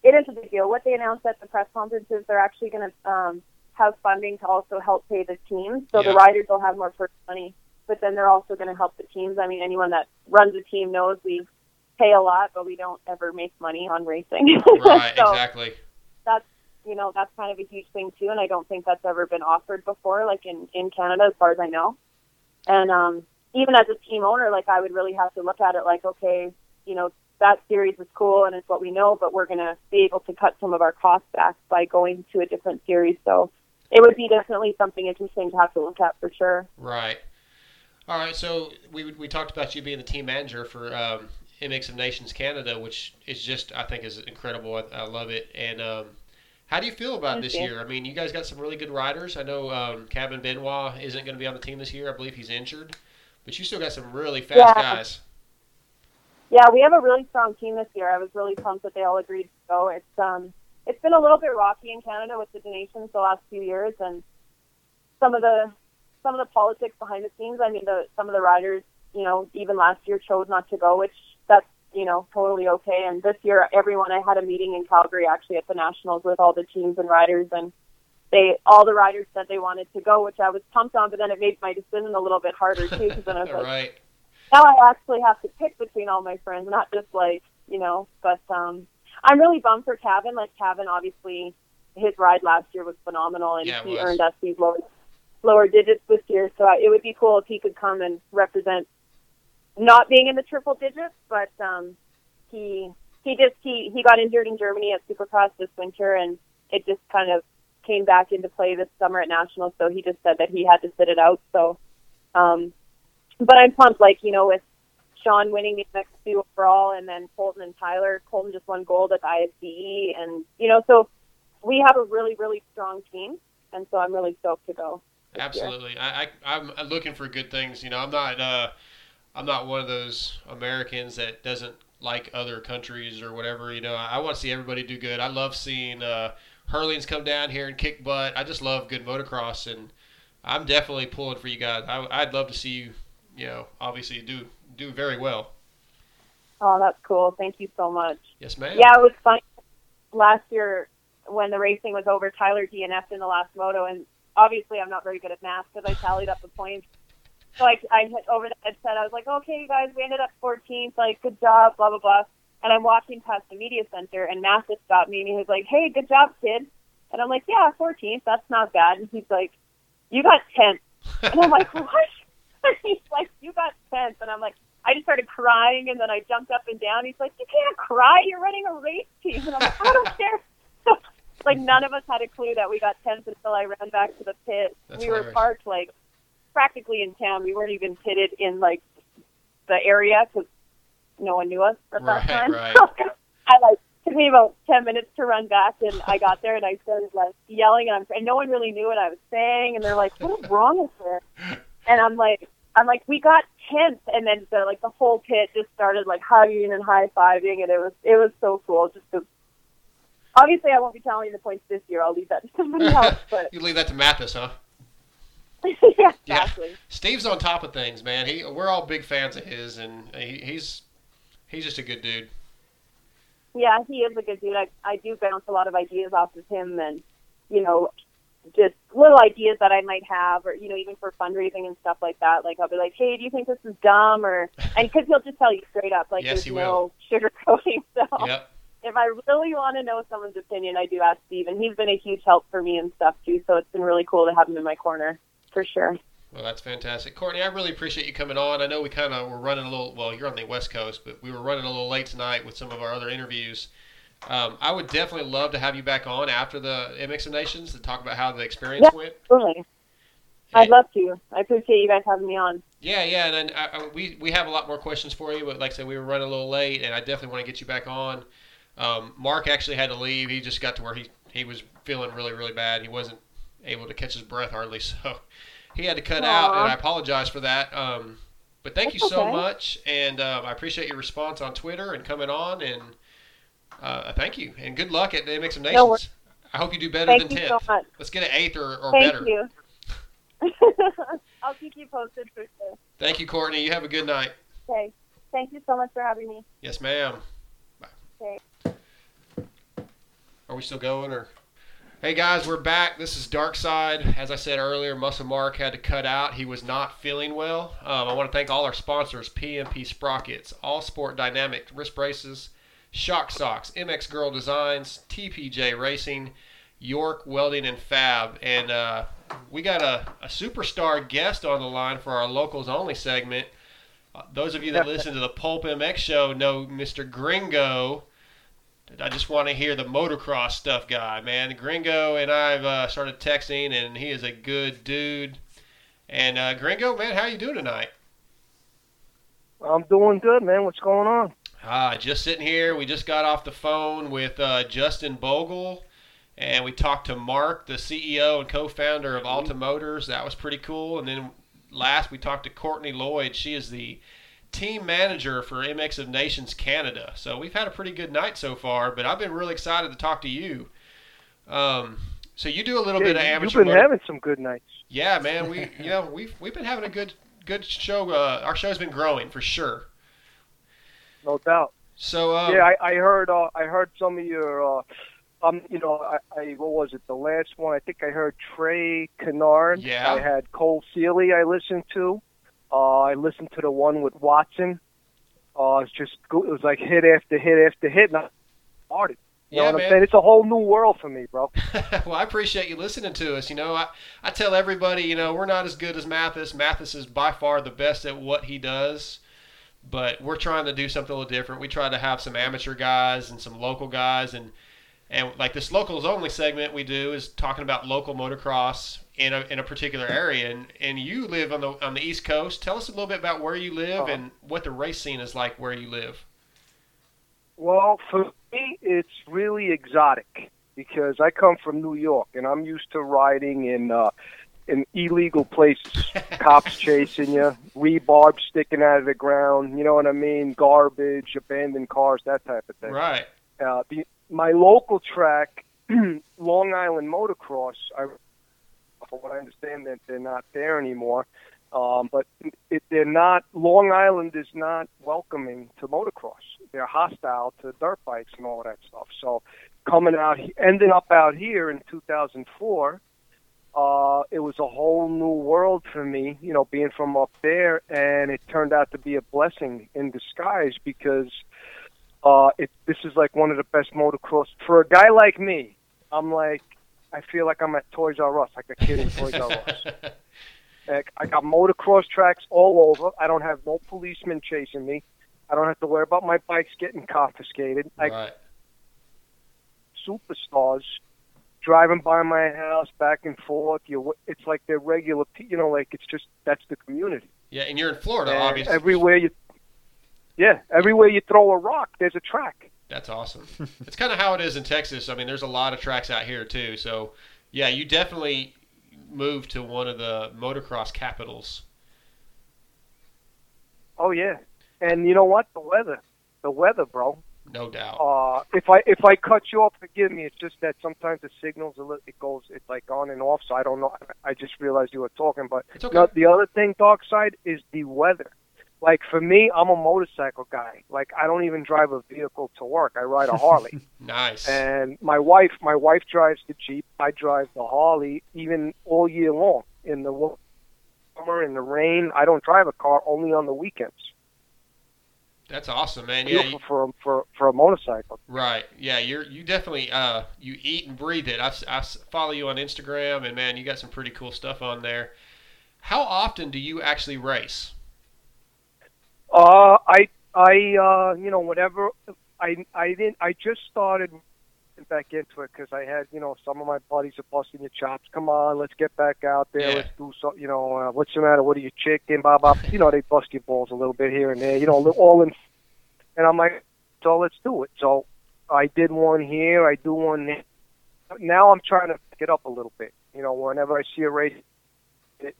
It is a big deal. What they announced at the press conference is they're actually going to um, have funding to also help pay the teams. So yeah. the riders will have more personal money, but then they're also going to help the teams. I mean, anyone that runs a team knows we pay a lot, but we don't ever make money on racing. Right, so exactly. That's, you know, that's kind of a huge thing too, and I don't think that's ever been offered before, like in, in Canada, as far as I know. And um, even as a team owner, like I would really have to look at it like, okay, you know, that series is cool and it's what we know, but we're going to be able to cut some of our costs back by going to a different series. So it would be definitely something interesting to have to look at for sure. Right. All right. So we we talked about you being the team manager for um, M X of Nations Canada, which is just, I think is incredible. I, I love it. And um, how do you feel about Thank this you. year? I mean, you guys got some really good riders. I know um, Kevin Benoit isn't going to be on the team this year. I believe he's injured, but you still got some really fast yeah. guys. Yeah, we have a really strong team this year. I was really pumped that they all agreed to go. It's um, it's been a little bit rocky in Canada with the donations the last few years, and some of the some of the politics behind the scenes. I mean, the, some of the riders, you know, even last year chose not to go, which that's, you know, totally okay. And this year, everyone, I had a meeting in Calgary actually at the Nationals with all the teams and riders, and they all the riders said they wanted to go, which I was pumped on. But then it made my decision a little bit harder too, because then I was like. Right. Now I actually have to pick between all my friends, not just like, you know, but um, I'm really bummed for Kevin. Like Kevin, obviously, his ride last year was phenomenal, and yeah, he was. earned us these lower, lower digits this year. So I, it would be cool if he could come and represent not being in the triple digits, but um, he he just he, he got injured in Germany at Supercross this winter, and it just kind of came back into play this summer at Nationals. So he just said that he had to sit it out. So. Um, But I'm pumped, like, you know, with Sean winning the next two overall and then Colton and Tyler. Colton just won gold at the I S D E. And, you know, so we have a really, really strong team. And so I'm really stoked to go. Absolutely. I, I, I'm looking for good things. You know, I'm not uh, I'm not one of those Americans that doesn't like other countries or whatever. You know, I want to see everybody do good. I love seeing uh, Hurlings come down here and kick butt. I just love good motocross. And I'm definitely pulling for you guys. I, I'd love to see you. You know, obviously you do do very well. Oh, that's cool. Thank you so much. Yes, ma'am. Yeah, it was fun. Last year when the racing was over, Tyler D N F'd in the last moto, and obviously I'm not very good at math because I tallied up the points. So I, I hit over the headset. I was like, okay, you guys, we ended up fourteenth. Like, good job, blah, blah, blah. And I'm walking past the media center, and Mathis stopped me, and he was like, hey, good job, kid. And I'm like, yeah, fourteenth. That's not bad. And he's like, you got tenth. And I'm like, what? He's like, you got tenth. And I'm like, I just started crying, and then I jumped up and down. He's like, you can't cry. You're running a race team. And I'm like, I don't care. So, like, none of us had a clue that we got tenth until I ran back to the pit. That's we hilarious. Were parked, like, practically in town. We weren't even pitted in, like, the area because no one knew us at right, that time. Right. I, like, took me about ten minutes to run back, and I got there, and I started, like, yelling, and, I'm, and no one really knew what I was saying. And they're like, what is wrong with her? And I'm like, I'm like, we got tenth, and then the, like the whole pit just started like hugging and high fiving, and it was it was so cool. Just to, obviously, I won't be tallying the points this year. I'll leave that to somebody else. But you leave that to Mathis, huh? Yeah, exactly. Yeah. Steve's on top of things, man. He we're all big fans of his, and he, he's he's just a good dude. Yeah, he is a good dude. I I do bounce a lot of ideas off of him, and you know. Just little ideas that I might have, or, you know, even for fundraising and stuff like that. Like, I'll be like, hey, do you think this is dumb? Or, and because he'll just tell you straight up, like, yes, there's no sugarcoating. So yep. If I really want to know someone's opinion, I do ask Steve, and he's been a huge help for me and stuff, too. So it's been really cool to have him in my corner, for sure. Well, that's fantastic. Courtney, I really appreciate you coming on. I know we kind of were running a little, well, you're on the West Coast, but we were running a little late tonight with some of our other interviews. Um, I would definitely love to have you back on after the M X of Nations to talk about how the experience yeah, went. Absolutely. And, I'd love to. I appreciate you guys having me on. Yeah, yeah, and then I, I, we, we have a lot more questions for you, but like I said, we were running a little late, and I definitely want to get you back on. Um, Mark actually had to leave. He just got to where he, he was feeling really, really bad. He wasn't able to catch his breath hardly, so he had to cut Aww. out, and I apologize for that. Um, but thank That's you so okay. much, and um, I appreciate your response on Twitter and coming on, and Uh, thank you, and good luck at the M X of Nations. No I hope you do better thank than tenth. So much. Let's get an eighth or, or thank better. Thank you. I'll keep you posted for sure. Thank you, Courtney. You have a good night. Okay. Thank you so much for having me. Yes, ma'am. Bye. Okay. Are we still going, or? Hey guys, we're back. This is Dark Side. As I said earlier, Muscle Mark had to cut out. He was not feeling well. Um, I want to thank all our sponsors, P M P Sprockets, All Sport Dynamics Wrist Braces, Shock Socks, M X Girl Designs, T P J Racing, York Welding and Fab. And uh, we got a, a superstar guest on the line for our Locals Only segment. Uh, those of you that listen to the Pulp M X show know Mister Gringo. I just want to hear the motocross stuff guy, man. Gringo and I've uh, started texting, and he is a good dude. And uh, Gringo, man, how you doing tonight? I'm doing good, man. What's going on? Ah, just sitting here. We just got off the phone with uh, Justin Bogle, and we talked to Mark, the C E O and co-founder of Alta Motors. That was pretty cool. And then last, we talked to Courtney Lloyd. She is the team manager for M X of Nations Canada. So we've had a pretty good night so far, but I've been really excited to talk to you. Um, so you do a little yeah, bit of amateur. You've been motor- having some good nights. Yeah, man. We, you know, we've we've been having a good good show. Uh, our show's been growing for sure. No doubt. So um, yeah, I, I heard uh, I heard some of your, uh, um, you know, I, I what was it? The last one I think I heard Trey Kennard. Yeah. I had Cole Seeley. I listened to. Uh, I listened to the one with Watson. Uh, it's just it was like hit after hit after hit, and I started. You yeah, know what man. I'm saying? It's a whole new world for me, bro. Well, I appreciate you listening to us. You know, I, I tell everybody, you know, we're not as good as Mathis. Mathis is by far the best at what he does, but we're trying to do something a little different. We try to have some amateur guys and some local guys, and and like this Locals Only segment we do is talking about local motocross in a in a particular area, and, and you live on the on the East Coast. Tell us a little bit about where you live uh, and what the race scene is like where you live. Well, for me, it's really exotic because I come from New York, and I'm used to riding in uh, in illegal places, cops chasing you, rebarb sticking out of the ground, you know what I mean, garbage, abandoned cars, that type of thing. Right. Uh, the, my local track, Long Island Motocross, I from what I understand, that they're not there anymore. Um, but it, they're not. Long Island is not welcoming to motocross. They're hostile to dirt bikes and all that stuff. So, coming out, ending up out here in two thousand four, uh, it was a whole new world for me. You know, being from up there, and it turned out to be a blessing in disguise because uh, it, this is like one of the best motocross for a guy like me. I'm like. I feel like I'm at Toys R Us, like a kid in Toys R Us. Like, I got motocross tracks all over. I don't have no policemen chasing me. I don't have to worry about my bikes getting confiscated. Right. I, superstars driving by my house back and forth. You, it's like they're regular. You know, like it's just that's the community. Yeah, and you're in Florida, and obviously. Everywhere you, yeah, everywhere you throw a rock, there's a track. That's awesome. It's kind of how it is in Texas. I mean, there's a lot of tracks out here, too. So, yeah, you definitely moved to one of the motocross capitals. Oh, yeah. And you know what? The weather. The weather, bro. No doubt. Uh, if I if I cut you off, forgive me. It's just that sometimes the signals, it goes, it's like on and off. So I don't know. I just realized you were talking. But it's okay. Now, the other thing, Dark Side, is the weather. Like, for me, I'm a motorcycle guy. Like, I don't even drive a vehicle to work. I ride a Harley. Nice. And my wife, my wife drives the Jeep. I drive the Harley even all year long. In the summer, in the rain, I don't drive a car, only on the weekends. That's awesome, man. Yeah, you, for, for, for a motorcycle. Right. Yeah, you're you definitely, uh, you eat and breathe it. I, I follow you on Instagram, and, man, you got some pretty cool stuff on there. How often do you actually race? Uh, I, I, uh, you know, whatever, I, I didn't, I just started back into it because I had, you know, some of my buddies are busting your chops. Come on, let's get back out there. Yeah. Let's do something, you know, uh, what's the matter? What are you, chicken? Blah, blah. You know, they bust your balls a little bit here and there, you know, all in. And I'm like, so let's do it. So I did one here. I do one there. Now I'm trying to pick it up a little bit. You know, whenever I see a race, it,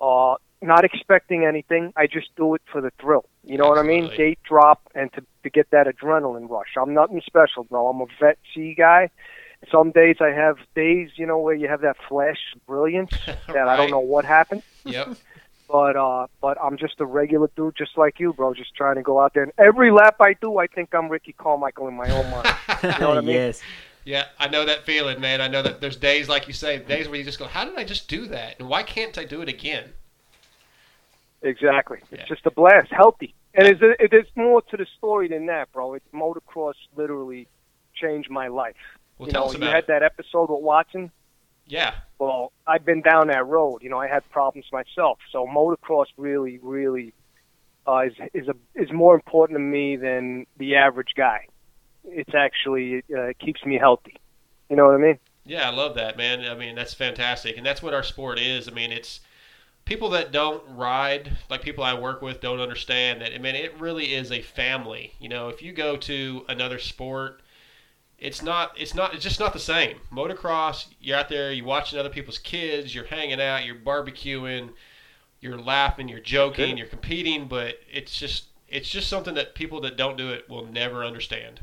uh, not expecting anything. I just do it for the thrill. You know Absolutely. What I mean? Date drop and to, to get that adrenaline rush. I'm nothing special, bro. I'm a vet C guy. Some days I have days, you know, where you have that flash brilliance that right. I don't know what happened. Yep. But uh, but I'm just a regular dude just like you, bro, just trying to go out there. And every lap I do, I think I'm Ricky Carmichael in my own mind. You know what I mean? Yes. Yeah, I know that feeling, man. I know that there's days, like you say, days where you just go, how did I just do that? And why can't I do it again? Exactly. Yeah. It's just a blast, healthy. And it's, it, it's more to the story than that, bro. It's motocross literally changed my life. Well, you tell know, us about you it. had that episode with Watson. Yeah. Well, I've been down that road. You know, I had problems myself. So motocross really, really uh, is is, a, is more important to me than the average guy. It's actually uh, it keeps me healthy. You know what I mean? Yeah, I love that, man. I mean, that's fantastic, and that's what our sport is. I mean, it's people that don't ride, like people I work with, don't understand that. I mean, it really is a family. You know, if you go to another sport, it's not, it's not, it's just not the same. Motocross, you're out there, you're watching other people's kids, you're hanging out, you're barbecuing, you're laughing, you're joking, you're competing, but it's just, it's just something that people that don't do it will never understand.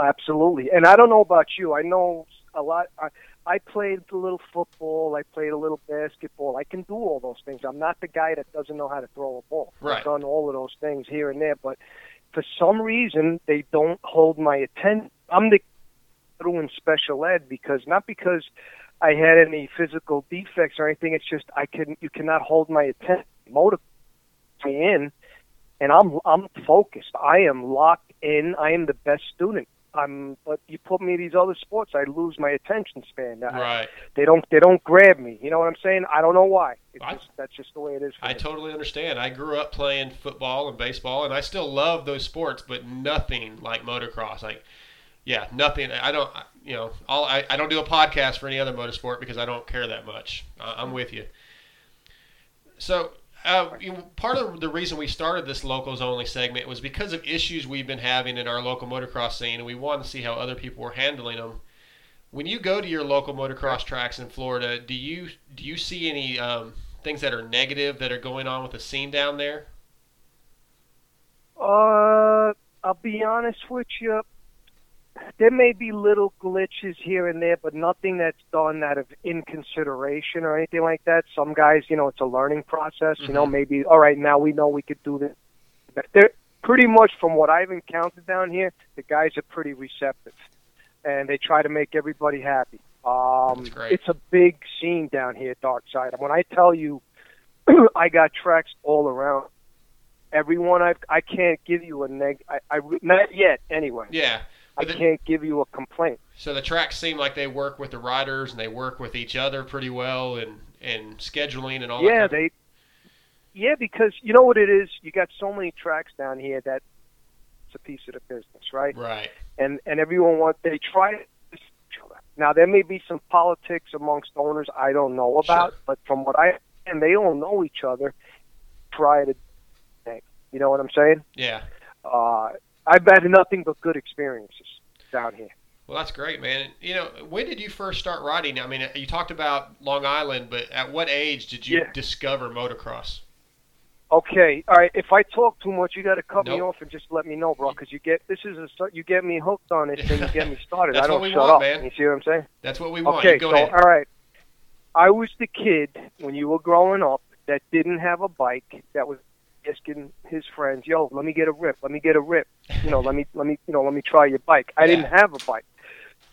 Absolutely. And I don't know about you. I know a lot. I, I played a little football. I played a little basketball. I can do all those things. I'm not the guy that doesn't know how to throw a ball. Right. I've done all of those things here and there. But for some reason, they don't hold my attention. I'm the in special ed because not because I had any physical defects or anything. It's just I can you cannot hold my attention. Motivate me in, and I'm I'm focused. I am locked in. I am the best student. I'm, but you put me in these other sports, I lose my attention span. I, right. They don't, they don't grab me. You know what I'm saying? I don't know why. It's I, just, that's just the way it is. For I me. totally understand. I grew up playing football and baseball, and I still love those sports, but nothing like motocross. Like, yeah, nothing. I don't, you know, all I, I don't do a podcast for any other motorsport because I don't care that much. I, I'm with you. So. Uh, part of the reason we started this Locals Only segment was because of issues we've been having in our local motocross scene, and we wanted to see how other people were handling them. When you go to your local motocross tracks in Florida, do you do you see any um, things that are negative that are going on with the scene down there? Uh, I'll be honest with you. There may be little glitches here and there, but nothing that's done out of inconsideration or anything like that. Some guys, you know, it's a learning process. Mm-hmm. You know, maybe, all right, now we know we could do this. But they're pretty much, from what I've encountered down here, the guys are pretty receptive, and they try to make everybody happy. Um, that's great. It's a big scene down here, Dark Side. And when I tell you I got tracks all around, everyone, I've, I can't give you a neg. I, I, not yet, anyway. Yeah. I can't give you a complaint. So the tracks seem like they work with the riders and they work with each other pretty well, and, and scheduling and all yeah, that. Yeah, they. Yeah, because you know what it is. You got so many tracks down here that it's a piece of the business, right? Right. And and everyone wants they try to. Now there may be some politics amongst owners I don't know about, sure. But from what I and they all know each other. Try to, you know what I'm saying? Yeah. Uh. I've had nothing but good experiences down here. Well, that's great, man. You know, when did you first start riding? I mean, you talked about Long Island, but at what age did you yeah. discover motocross? Okay, all right. If I talk too much, you got to cut nope. me off and just let me know, bro, because you get this is a you get me hooked on this and you get me started. That's I don't what we shut want, up. Man. You see what I'm saying? That's what we want. Okay, you go so ahead. All right. I was the kid when you were growing up that didn't have a bike that was. Asking his friends, yo, let me get a rip, let me get a rip, you know, let me, let me, you know, let me try your bike. I yeah. didn't have a bike.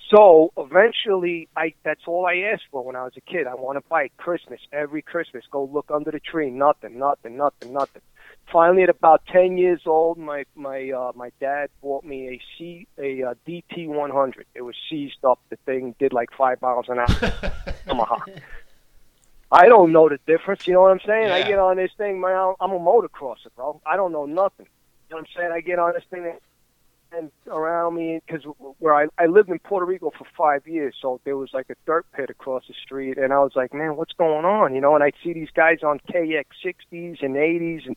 So eventually, I that's all I asked for when I was a kid. I want a bike, Christmas, every Christmas, go look under the tree, nothing, nothing, nothing, nothing. Finally, at about ten years old, my my uh, my dad bought me a C a uh, D T one hundred. It was seized up. The thing did like five miles an hour. Omaha. I don't know the difference, you know what I'm saying? Yeah. I get on this thing, man, I'm a motocrosser, bro. I don't know nothing. You know what I'm saying? I get on this thing and around me, because where I, I lived in Puerto Rico for five years, so there was like a dirt pit across the street, and I was like, man, what's going on? You know, and I'd see these guys on K X sixties and eighties, and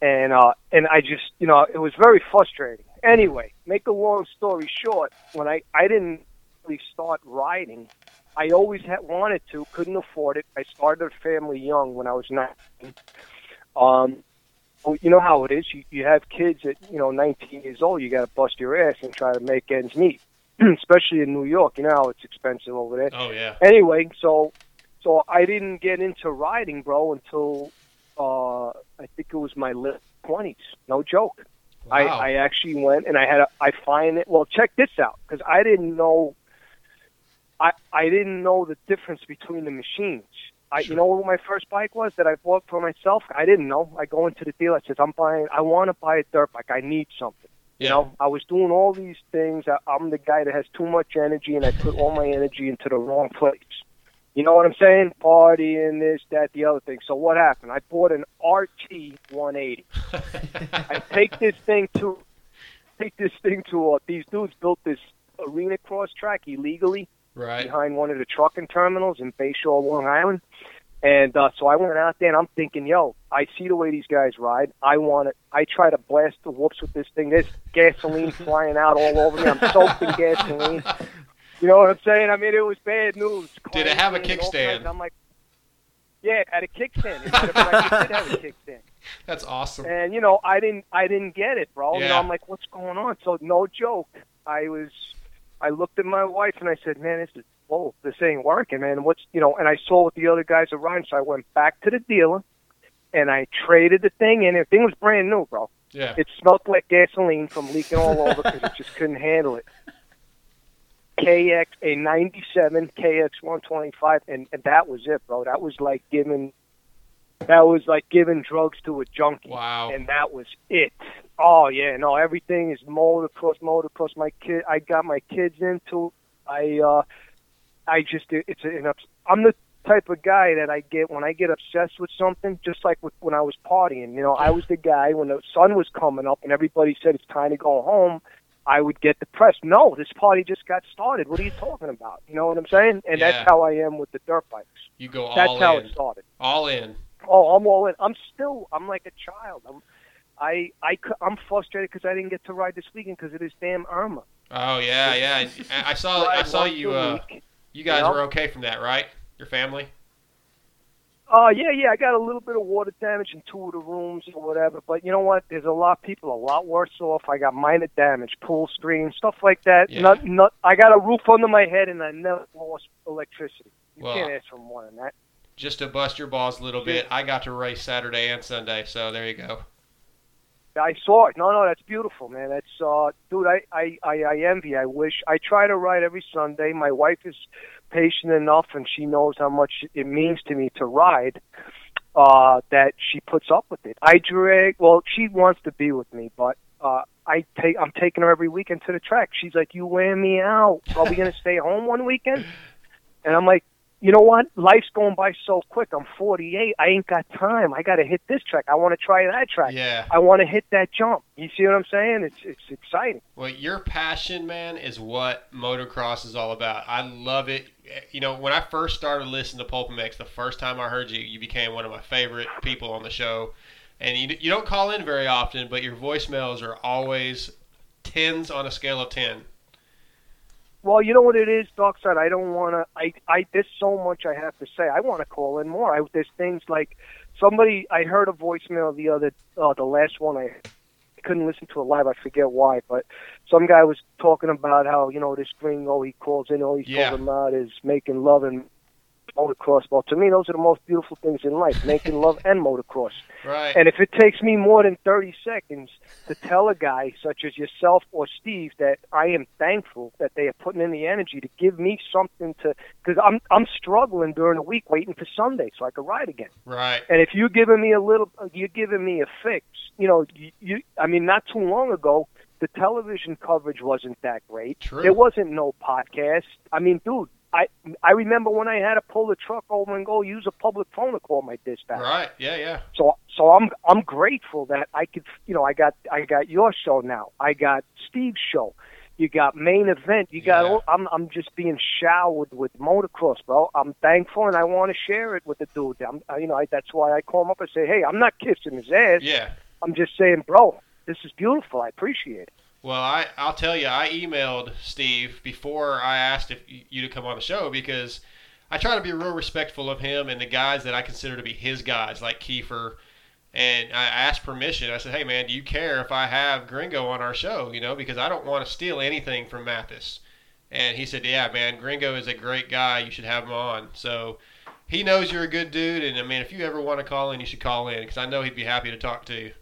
and uh, and I just, you know, it was very frustrating. Anyway, make a long story short, when I, I didn't really start riding, I always had wanted to, couldn't afford it. I started a family young when I was nineteen. Um, well, you know how it is. You, you have kids at, you know, nineteen years old. You got to bust your ass and try to make ends meet, especially in New York. You know how it's expensive over there. Oh, yeah. Anyway, so so I didn't get into riding, bro, until uh, I think it was my late twenties. No joke. Wow. I, I actually went and I had a, I find it, well, check this out, because I didn't know, I, I didn't know the difference between the machines. I, sure. You know what my first bike was that I bought for myself? I didn't know. I go into the dealer, I says, I'm buying, I want to buy a dirt bike. I need something. Yeah. You know, I was doing all these things. I, I'm the guy that has too much energy, and I put all my energy into the wrong place. You know what I'm saying? Partying, this, that, the other thing. So what happened? I bought an R T one eighty. I take this thing to, take this thing to, uh, these dudes built this arena cross track illegally. Right. Behind one of the trucking terminals in Bayshore, Long Island. And uh, so I went out there, and I'm thinking, yo, I see the way these guys ride. I want it. I try to blast the whoops with this thing. There's gasoline flying out all over me. I'm soaked in gasoline. You know what I'm saying? I mean, it was bad news. Did it have a kickstand? I'm like, yeah, it had a kickstand. It, it did have a kickstand. That's awesome. And, you know, I didn't I didn't get it, bro. Yeah. You know, I'm like, what's going on? So, no joke, I was... I looked at my wife and I said, man, this is bull. This ain't working, man. What's, you know, and I saw what the other guys are riding. So I went back to the dealer and I traded the thing in. The thing was brand new, bro. Yeah. It smelled like gasoline from leaking all over because it just couldn't handle it. K X, a ninety-seven K X one twenty-five. And, and that was it, bro. That was like giving, that was like giving drugs to a junkie. Wow. And that was it. Oh, yeah, no, everything is motocross, motocross. My kid, I got my kids into. I, uh, I just, it's an. I'm the type of guy that I get when I get obsessed with something. Just like with, when I was partying, you know, I was the guy when the sun was coming up and everybody said it's time to go home. I would get depressed. No, this party just got started. What are you talking about? You know what I'm saying? And yeah. That's how I am with the dirt bikes. You go all that's in. That's how it started. All in. Oh, I'm all in. I'm still. I'm like a child. I'm. I, I, I'm frustrated because I didn't get to ride this weekend because of this damn Irma. Oh, yeah, yeah. I, I saw I saw you uh, you guys you know? were okay from that, right? Your family? Uh, yeah, yeah. I got a little bit of water damage in two of the rooms or whatever. But you know what? There's a lot of people a lot worse off. I got minor damage, pool screen, stuff like that. Yeah. Not, not, I got a roof under my head, and I never lost electricity. You well, can't ask for more than that. Just to bust your balls a little bit, I got to race Saturday and Sunday, so there you go. I saw it. No, no, that's beautiful, man. That's, uh, dude, I, I, I, I envy. I wish. I try to ride every Sunday. My wife is patient enough, and she knows how much it means to me to ride, uh, that she puts up with it. I drag, well, she wants to be with me, but uh, I take, I'm taking her every weekend to the track. She's like, you wear me out. Are we going to stay home one weekend? And I'm like, you know what? Life's going by so quick. I'm forty-eight. I ain't got time. I got to hit this track. I want to try that track. Yeah. I want to hit that jump. You see what I'm saying? It's it's exciting. Well, your passion, man, is what motocross is all about. I love it. You know, when I first started listening to Pulp M X, the first time I heard you, you became one of my favorite people on the show. And you you don't call in very often, but your voicemails are always tens on a scale of ten. Well, you know what it is, Darkside? I don't want to – I, I there's so much I have to say. I want to call in more. I, there's things like somebody – I heard a voicemail the other uh, – the last one I couldn't listen to it live. I forget why. But some guy was talking about how, you know, this gringo, he calls in, all he's yeah. talking about is making love and motocross. Well, to me, those are the most beautiful things in life, making love and motocross. Right. And if it takes me more than thirty seconds to tell a guy such as yourself or Steve that I am thankful that they are putting in the energy to give me something to, because I'm I'm struggling during the week waiting for Sunday so I can ride again. Right. And if you're giving me a little, you're giving me a fix. You know, you, you I mean, not too long ago, the television coverage wasn't that great. True. There wasn't no podcast. I mean, dude. I I remember when I had to pull the truck over and go use a public phone to call my dispatch. Right, yeah, yeah. So so I'm I'm grateful that I could, you know, I got I got your show now. I got Steve's show. You got Main Event. You got. Yeah. I'm I'm just being showered with motocross, bro. I'm thankful and I want to share it with the dude. I'm, you know, I, that's why I call him up and say, hey, I'm not kissing his ass. Yeah. I'm just saying, bro, this is beautiful. I appreciate it. Well, I, I'll tell you, I emailed Steve before I asked if you to come on the show because I try to be real respectful of him and the guys that I consider to be his guys, like Kiefer. And I asked permission. I said, hey, man, do you care if I have Gringo on our show, you know, because I don't want to steal anything from Mathis. And he said, yeah, man, Gringo is a great guy. You should have him on. So he knows you're a good dude. And, I mean, if you ever want to call in, you should call in because I know he'd be happy to talk to you.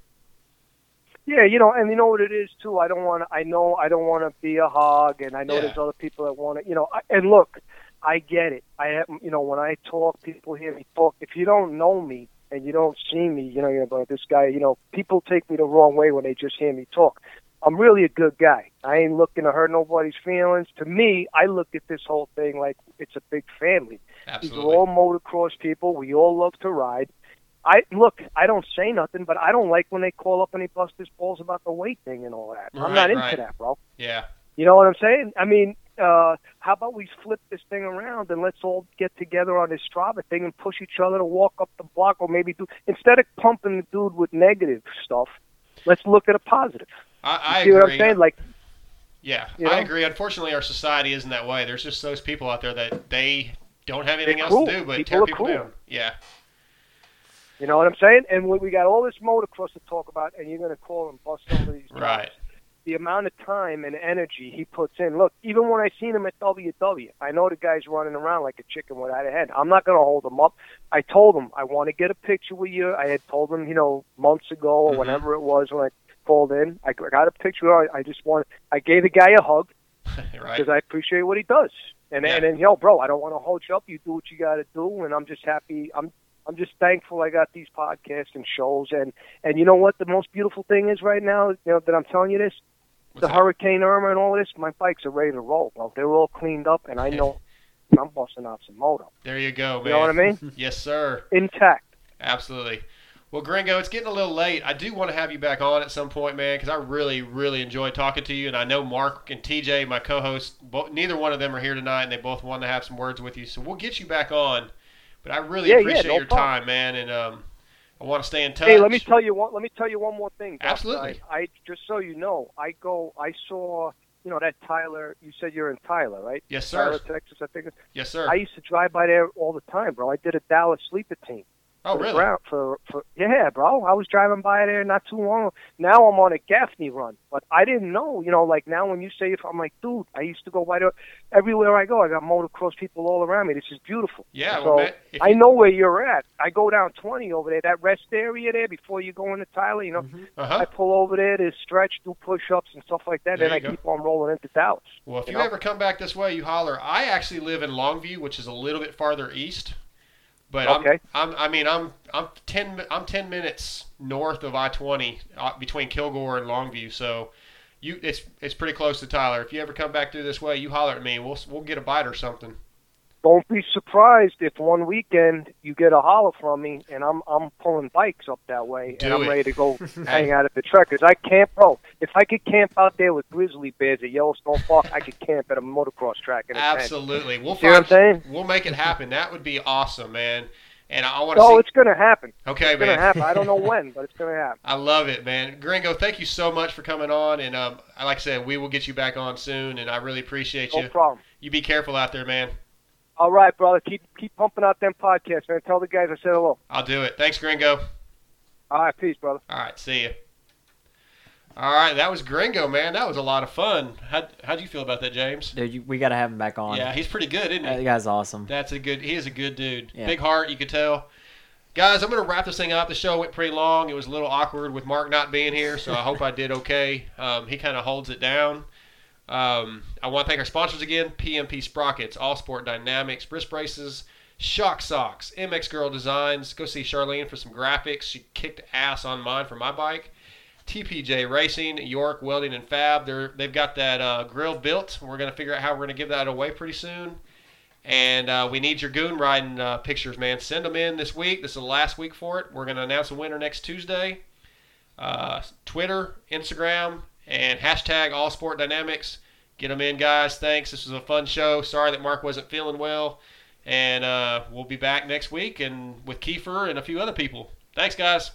Yeah, you know, and you know what it is too. I don't want to, I know I don't want to be a hog, and I know yeah. there's other people that want to, you know. I, and look, I get it. I have, you know, when I talk, people hear me talk. If you don't know me and you don't see me, you know, you're like, this guy, you know, people take me the wrong way when they just hear me talk. I'm really a good guy. I ain't looking to hurt nobody's feelings. To me, I look at this whole thing like it's a big family. Absolutely. These are all motocross people. We all love to ride. I look, I don't say nothing, but I don't like when they call up and they bust his balls about the weight thing and all that. Right, I'm not into right. that, bro. Yeah. You know what I'm saying? I mean, uh, how about we flip this thing around and let's all get together on this Strava thing and push each other to walk up the block, or maybe do, instead of pumping the dude with negative stuff, let's look at a positive. I, I see agree. What I'm saying? Like, yeah, you know? I agree. Unfortunately, our society isn't that way. There's just those people out there that they don't have anything They're else cool. to do but people tear people cool. down. Yeah. You know what I'm saying? And we got all this motocross to talk about, and you're going to call and bust over these guys. Right. The amount of time and energy he puts in. Look, even when I seen him at W W, I know the guy's running around like a chicken without a head. I'm not going to hold him up. I told him, I want to get a picture with you. I had told him, you know, months ago or mm-hmm. whenever it was when I called in. I got a picture. I just want. I gave the guy a hug because right. I appreciate what he does. And, yeah. and then, yo, bro, I don't want to hold you up. You do what you got to do, and I'm just happy. I'm I'm just thankful I got these podcasts and shows. And, and you know what the most beautiful thing is right now, you know, that I'm telling you this? What's the that? Hurricane Irma and all of this, my bikes are ready to roll, bro. They're all cleaned up, and I know I'm busting out some moto. There you go, man. You know what I mean? Yes, sir. Intact. Absolutely. Well, Gringo, it's getting a little late. I do want to have you back on at some point, man, because I really, really enjoy talking to you. And I know Mark and T J, my co-hosts, both, neither one of them are here tonight, and they both want to have some words with you. So we'll get you back on. But I really yeah, appreciate yeah, no your problem. Time, man, and um, I want to stay in touch. Hey, let me tell you one. Let me tell you one more thing. Doc. Absolutely. I, I just so you know, I go. I saw, you know, that Tyler. You said you're in Tyler, right? Yes, sir. Tyler, Texas, I think. Yes, sir. I used to drive by there all the time, bro. I did a Dallas sleeper team. Oh, really? Brown, for, for yeah, bro. I was driving by there not too long. Now I'm on a Gaffney run, but I didn't know. You know, like now when you say, if I'm like, dude, I used to go by there. Everywhere I go, I got motocross people all around me. This is beautiful. Yeah, so well, man, you... I know where you're at. I go down twenty over there, that rest area there before you go into Tyler. You know, mm-hmm. uh-huh. I pull over there to stretch, do push-ups and stuff like that, there and I go. Keep on rolling into Dallas. Well, if you, you know? ever come back this way, you holler. I actually live in Longview, which is a little bit farther east. But okay. I'm, I'm, I mean, I'm, I'm ten, I'm ten minutes north of I twenty uh, between Kilgore and Longview. So, you, it's, it's pretty close to Tyler. If you ever come back through this way, you holler at me. We'll, we'll get a bite or something. Don't be surprised if one weekend you get a holler from me and I'm, I'm pulling bikes up that way Do and I'm it. Ready to go hang out at the Trekkers. I camp, bro. If I could camp out there with grizzly bears at Yellowstone Park, I could camp at a motocross track. In Absolutely, we'll find. What I'm saying? We'll make it happen. That would be awesome, man. And I want to. Oh, see... it's gonna happen. Okay, it's man. It's gonna happen. I don't know when, but it's gonna happen. I love it, man. Gringo, thank you so much for coming on. And um, like I said, we will get you back on soon. And I really appreciate you. No problem. You be careful out there, man. All right, brother. Keep keep pumping out them podcasts, man. Tell the guys I said hello. I'll do it. Thanks, Gringo. All right, peace, brother. All right, see you. All right, that was Gringo, man. That was a lot of fun. How how'd you feel about that, James? Dude, you, we got to have him back on. Yeah, he's pretty good, isn't he? That guy's awesome. That's a good. He is a good dude. Yeah. Big heart, you could tell. Guys, I'm going to wrap this thing up. The show went pretty long. It was a little awkward with Mark not being here, so I hope I did okay. Um, he kind of holds it down. Um, I want to thank our sponsors again, P M P Sprockets, All Sport Dynamics, Wrist Braces, Shock Socks, M X Girl Designs. Go see Charlene for some graphics. She kicked ass on mine for my bike. T P J Racing, York Welding and Fab. They're, they've got that uh, grill built. We're going to figure out how we're going to give that away pretty soon. And uh, we need your goon riding uh, pictures, man. Send them in this week. This is the last week for it. We're going to announce a winner next Tuesday. Uh, Twitter, Instagram. And hashtag All Sport Dynamics. Get them in, guys. Thanks. This was a fun show. Sorry that Mark wasn't feeling well. And uh, we'll be back next week and with Kiefer and a few other people. Thanks, guys.